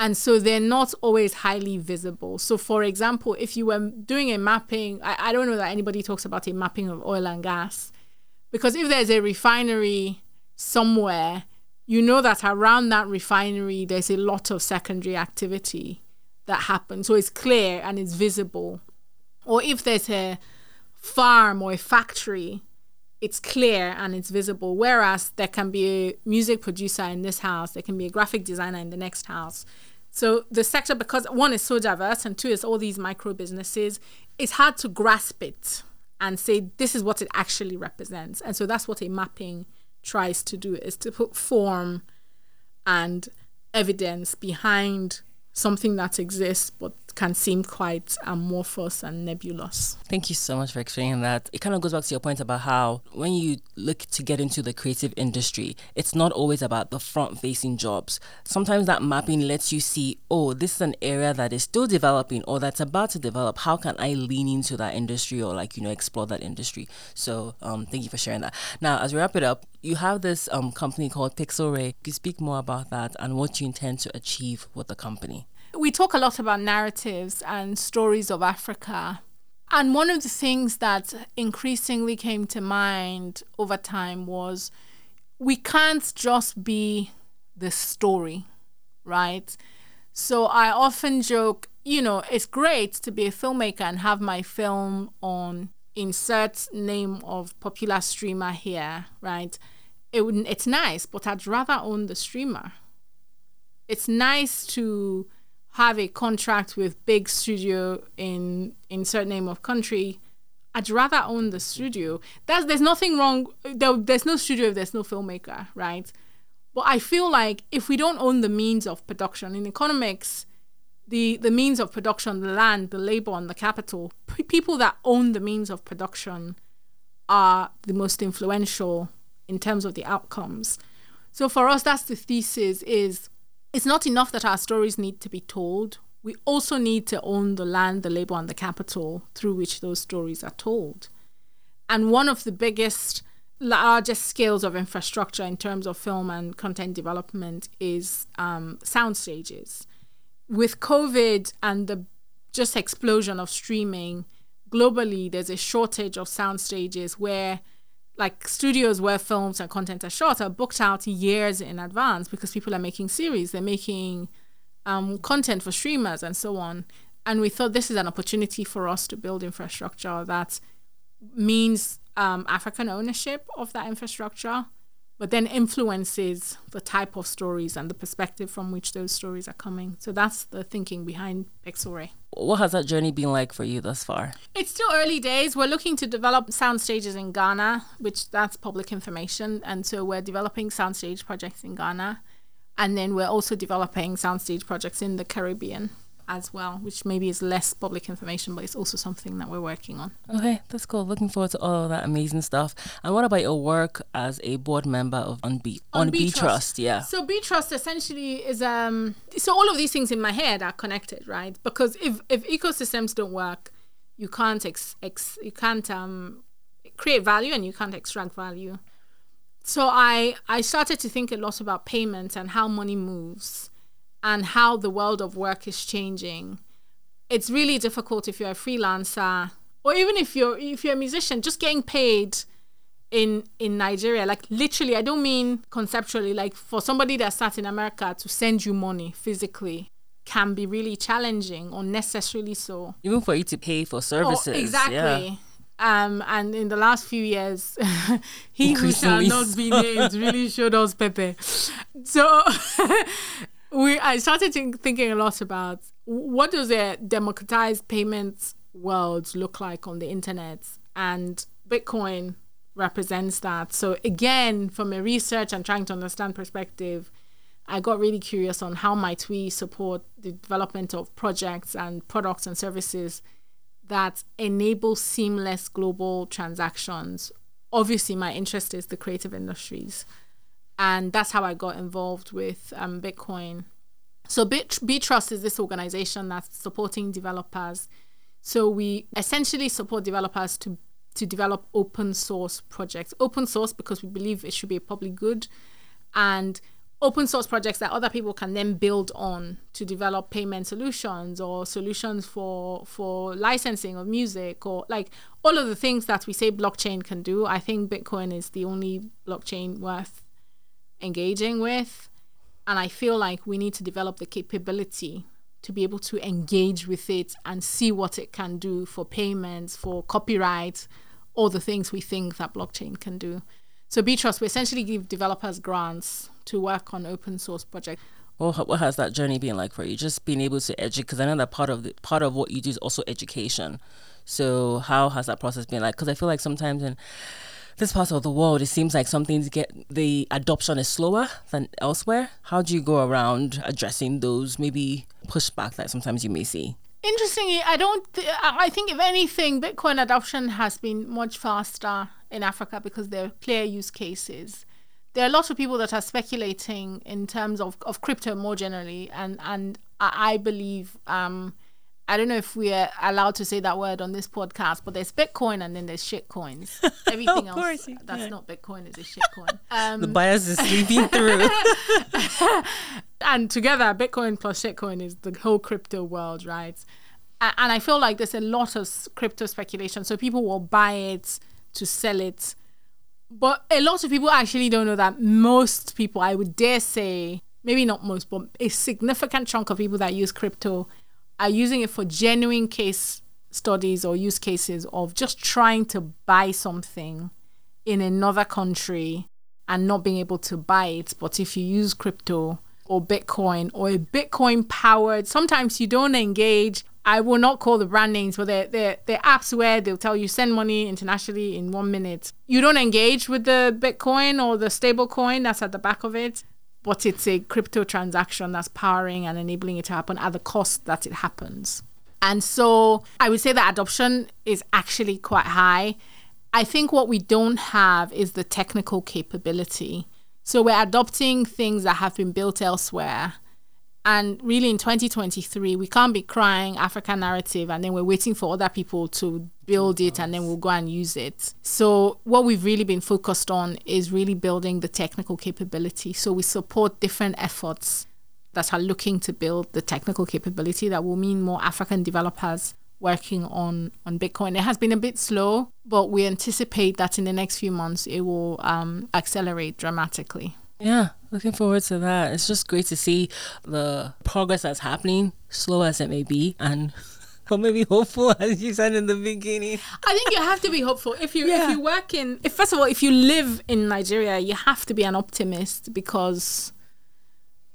And so they're not always highly visible. So for example, if you were doing a mapping, I don't know that anybody talks about a mapping of oil and gas, because if there's a refinery somewhere, you know that around that refinery, there's a lot of secondary activity that happens. So it's clear and it's visible. Or if there's a farm or a factory, it's clear and it's visible. Whereas there can be a music producer in this house, there can be a graphic designer in the next house. So the sector, because one, is so diverse, and two, is all these micro businesses, it's hard to grasp it and say, this is what it actually represents. And so that's what a mapping tries to do, is to put form and evidence behind something that exists but can seem quite amorphous and nebulous. Thank you so much for explaining that. It kind of goes back to your point about how when you look to get into the creative industry, it's not always about the front-facing jobs. Sometimes that mapping lets you see, oh, this is an area that is still developing or that's about to develop. How can I lean into that industry or explore that industry? So thank you for sharing that. Now, as we wrap it up, you have this company called Pixel Ray. Could you speak more about that and what you intend to achieve with the company? We talk a lot about narratives and stories of Africa. And one of the things that increasingly came to mind over time was we can't just be the story, right? So I often joke, it's great to be a filmmaker and have my film on insert name of popular streamer here, right? It's nice, but I'd rather own the streamer. It's nice to have a contract with big studio in certain name of country. I'd rather own the studio. There's nothing wrong. There's no studio if there's no filmmaker, right? But I feel like if we don't own the means of production, in economics, the means of production, the land, the labor, and the capital, people that own the means of production are the most influential in terms of the outcomes. So for us, that's the thesis, is it's not enough that our stories need to be told. We also need to own the land, the labor, and the capital through which those stories are told. And one of the biggest, largest scales of infrastructure in terms of film and content development is sound stages. With COVID and the just explosion of streaming, globally, there's a shortage of sound stages where studios where films and content are shot are booked out years in advance because people are making series, they're making content for streamers and so on. And we thought this is an opportunity for us to build infrastructure that means African ownership of that infrastructure, but then influences the type of stories and the perspective from which those stories are coming. So that's the thinking behind Pixel Ray. What has that journey been like for you thus far? It's still early days. We're looking to develop sound stages in Ghana, which that's public information. And so we're developing soundstage projects in Ghana. And then we're also developing soundstage projects in the Caribbean as well, which maybe is less public information, but it's also something that we're working on. Okay, that's cool. Looking forward to all of that amazing stuff. And what about your work as a board member of B Trust? Yeah. So B Trust essentially is so all of these things in my head are connected, right? Because if ecosystems don't work, you can't create value and you can't extract value. So I started to think a lot about payments and how money moves, and how the world of work is changing. It's really difficult if you're a freelancer Or even if you're a musician, just getting paid in Nigeria, like literally, I don't mean conceptually, like for somebody that's sat in America to send you money physically can be really challenging, or necessarily so. Even for you to pay for services. Oh, exactly. Yeah. And in the last few years, he who shall not be named really showed us Pepe. So I started thinking a lot about what does a democratized payments world look like on the internet, and Bitcoin represents that. So again, from a research and trying to understand perspective, I got really curious on how might we support the development of projects and products and services that enable seamless global transactions. Obviously, my interest is the creative industries, and that's how I got involved with Bitcoin. So B Trust is this organization that's supporting developers. So we essentially support developers to develop open source projects. Open source because we believe it should be a public good, and open source projects that other people can then build on to develop payment solutions or solutions for licensing of music, or like all of the things that we say blockchain can do. I think Bitcoin is the only blockchain worth engaging with. And I feel like we need to develop the capability to be able to engage with it and see what it can do for payments, for copyright, all the things we think that blockchain can do. So B Trust, we essentially give developers grants to work on open source projects. Well, what has that journey been like for you? Just being able to educate, because I know that part of what you do is also education. So how has that process been like? Because I feel like sometimes in this part of the world, it seems like the adoption is slower than elsewhere. How do you go around addressing those maybe pushback that sometimes you may see? Interestingly, I think if anything, Bitcoin adoption has been much faster in Africa because there are clear use cases. There are lots of people that are speculating in terms of crypto more generally, and I believe, I don't know if we're allowed to say that word on this podcast, but there's Bitcoin and then there's shitcoins. Everything else that's not Bitcoin is a shitcoin. The bias is sleeping through. And together, Bitcoin plus shitcoin is the whole crypto world, right? And I feel like there's a lot of crypto speculation. So people will buy it to sell it. But a lot of people actually don't know that most people, I would dare say, maybe not most, but a significant chunk of people that use crypto are using it for genuine case studies or use cases of just trying to buy something in another country and not being able to buy it. But if you use crypto or Bitcoin or a Bitcoin powered, sometimes you don't engage. I will not call the brand names, but they're apps where they'll tell you send money internationally in 1 minute. You don't engage with the Bitcoin or the stable coin that's at the back of it, but it's a crypto transaction that's powering and enabling it to happen at the cost that it happens. And so I would say that adoption is actually quite high. I think what we don't have is the technical capability. So we're adopting things that have been built elsewhere. And really in 2023, we can't be crying African narrative and then we're waiting for other people to build it and then we'll go and use it. So what we've really been focused on is really building the technical capability. So we support different efforts that are looking to build the technical capability that will mean more African developers working on Bitcoin. It has been a bit slow, but we anticipate that in the next few months, it will accelerate dramatically. Yeah, looking forward to that. It's just great to see the progress that's happening, slow as it may be, and but maybe hopeful, as you said in the beginning. I think you have to be hopeful. If you work in, first of all, if you live in Nigeria, you have to be an optimist because,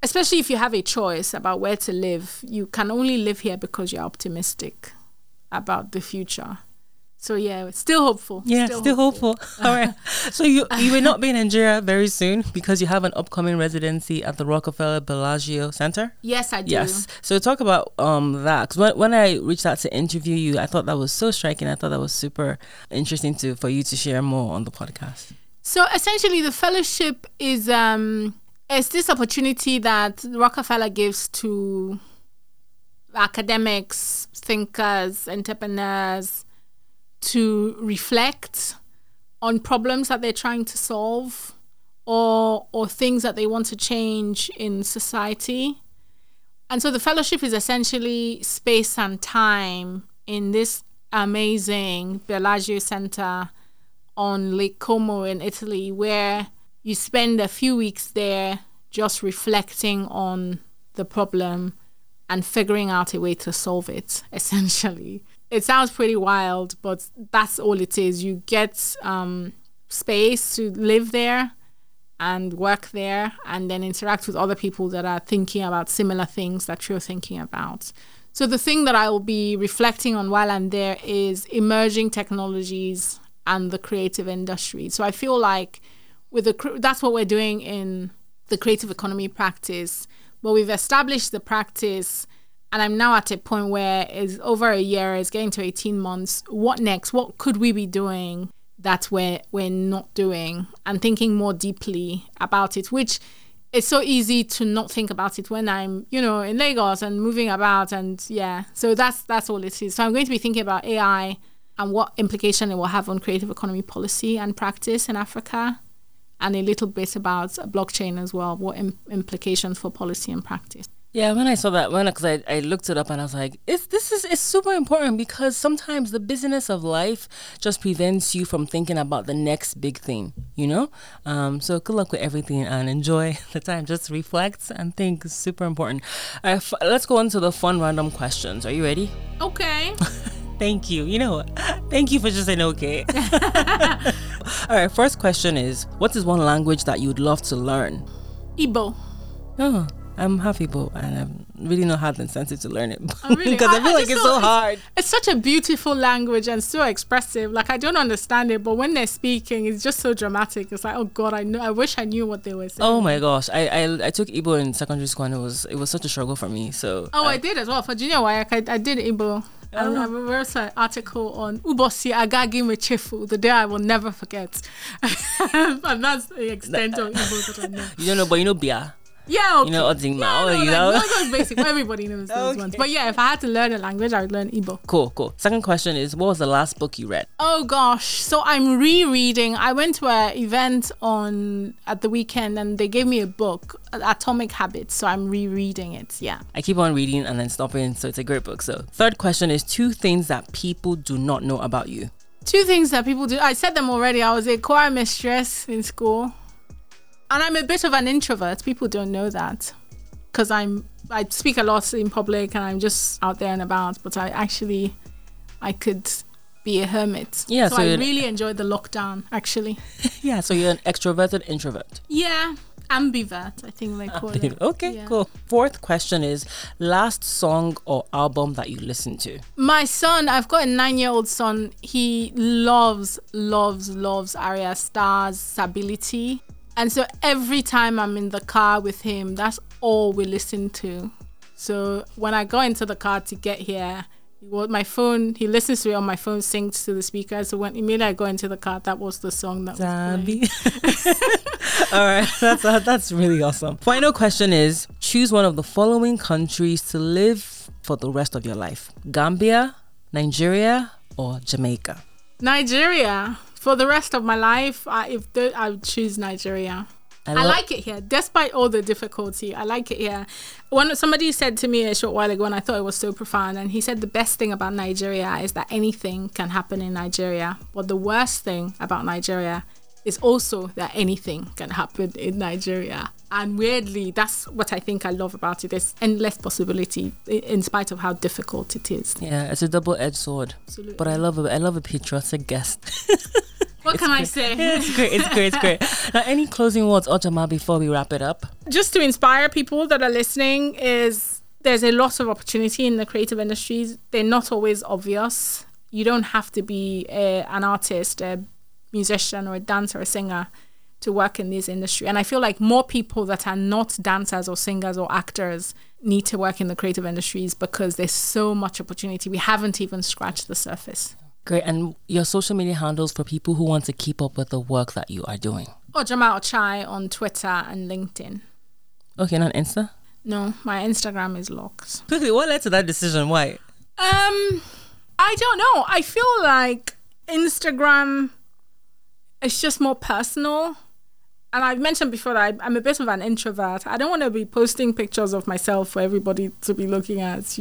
especially if you have a choice about where to live, you can only live here because you're optimistic about the future. So yeah, it's still hopeful. Yeah, still hopeful. All right. So you will not be in Nigeria very soon because you have an upcoming residency at the Rockefeller Bellagio Center. Yes, I do. Yes. So talk about that. Because when I reached out to interview you, I thought that was so striking. I thought that was super interesting for you to share more on the podcast. So essentially, the fellowship is it's this opportunity that Rockefeller gives to academics, thinkers, entrepreneurs, to reflect on problems that they're trying to solve or things that they want to change in society. And so the fellowship is essentially space and time in this amazing Bellagio Center on Lake Como in Italy, where you spend a few weeks there just reflecting on the problem and figuring out a way to solve it, essentially. It sounds pretty wild, but that's all it is. You get space to live there and work there and then interact with other people that are thinking about similar things that you're thinking about. So the thing that I will be reflecting on while I'm there is emerging technologies and the creative industry. So I feel like that's what we're doing in the creative economy practice. But we've established the practice, and I'm now at a point where it's over a year, it's getting to 18 months. What next? What could we be doing that we're not doing? And thinking more deeply about it, which it's so easy to not think about it when I'm, in Lagos and moving about. And yeah, so that's all it is. So I'm going to be thinking about AI and what implication it will have on creative economy policy and practice in Africa, and a little bit about blockchain as well, what implications for policy and practice. Yeah, when I saw that, because I looked it up and I was like, it's super important, because sometimes the busyness of life just prevents you from thinking about the next big thing, So good luck with everything and enjoy the time. Just reflect and think. It's super important. Let's go on to the fun random questions. Are you ready? Okay. Thank you. Thank you for just saying okay. All right, first question is, what is one language that you'd love to learn? Igbo. Oh, I'm half Igbo and I'm really not hard and sensitive to learn it. Oh, really? Because I feel like it's so hard. It's such a beautiful language and so expressive. Like, I don't understand it, but when they're speaking, it's just so dramatic. It's like, oh God, I wish I knew what they were saying. Oh my gosh, I took Igbo in secondary school and it was such a struggle for me. So I did as well for junior WAEC. I did Igbo. I wrote an article on Ubosi Agagi Mechefu, the day I will never forget. And that's the extent of Igbo that I know. You don't know, but you know Bia. Yeah, okay. You know Odingma, those basic. Everybody knows those ones. But yeah, if I had to learn a language, I would learn Igbo. Cool. Second question is, what was the last book you read? Oh gosh, so I'm rereading. I went to an event at the weekend and they gave me a book, Atomic Habits, so I'm rereading it. Yeah, I keep on reading and then stopping, so it's a great book. So third question is, two things that people do not know about you. Two things that people do. I said them already. I was a choir mistress in school. And I'm a bit of an introvert. People don't know that, because I speak a lot in public and I'm just out there and about. But I could be a hermit. Yeah. So I really enjoyed the lockdown, actually. Yeah. So you're an extroverted introvert. Yeah, ambivert, I think they call it. Okay, yeah. Cool. Fourth question is, last song or album that you listened to? My son, I've got a 9-year-old son. He loves Aria Star's Stability. And so every time I'm in the car with him, that's all we listen to. So when I go into the car to get here, my phone, he listens to it on my phone, syncs to the speaker. So when immediately I go into the car, that was the song that was playing. All right, that's really awesome. Final question is, choose one of the following countries to live for the rest of your life: Gambia, Nigeria, or Jamaica. Nigeria. For the rest of my life, I would choose Nigeria. I like it here, despite all the difficulty. I like it here. Somebody said to me a short while ago, and I thought it was so profound, and he said the best thing about Nigeria is that anything can happen in Nigeria, but the worst thing about Nigeria is also that anything can happen in Nigeria. And weirdly, that's what I think I love about it. There's endless possibility in spite of how difficult it is. Yeah, it's a double-edged sword. Absolutely. But I love a patriotic guest. What can I say? It's great. Now, any closing words, Ojoma, before we wrap it up? Just to inspire people that are listening, is there's a lot of opportunity in the creative industries. They're not always obvious. You don't have to be an artist, a musician, or a dancer, or a singer to work in this industry. And I feel like more people that are not dancers or singers or actors need to work in the creative industries, because there's so much opportunity. We haven't even scratched the surface. Great. And your social media handles for people who want to keep up with the work that you are doing? Ojoma Ochai on Twitter and LinkedIn. Okay, not Insta? No, my Instagram is locked. Quickly, what led to that decision? Why? I don't know. I feel like Instagram is just more personal. And I've mentioned before that I'm a bit of an introvert. I don't want to be posting pictures of myself for everybody to be looking at,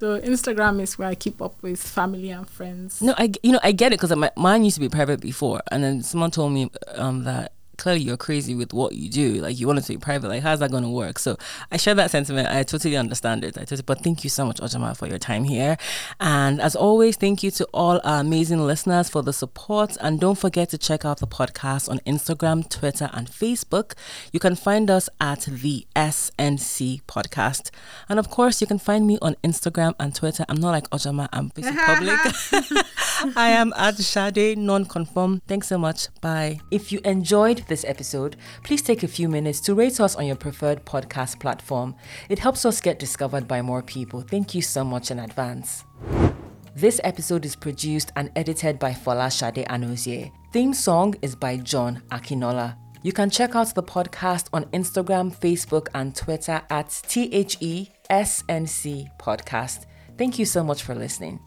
So Instagram is where I keep up with family and friends. No, I get it, because mine used to be private before, and then someone told me that clearly you're crazy with what you do. Like, you want it to be private. Like, how's that going to work? So I share that sentiment. I totally understand it. But thank you so much, Ojoma, for your time here. And as always, thank you to all our amazing listeners for the support. And don't forget to check out the podcast on Instagram, Twitter, and Facebook. You can find us at the SNC podcast. And of course, you can find me on Instagram and Twitter. I'm not like Ojoma. I'm busy public. I am at Shade Nonconform. Thanks so much. Bye. If you enjoyed this episode, please take a few minutes to rate us on your preferred podcast platform. It helps us get discovered by more people. Thank you so much in advance. This episode is produced and edited by Fala Shade Anousie. Theme song is by John Akinola. You can check out the podcast on Instagram, Facebook, and Twitter at THESNC podcast. Thank you so much for listening.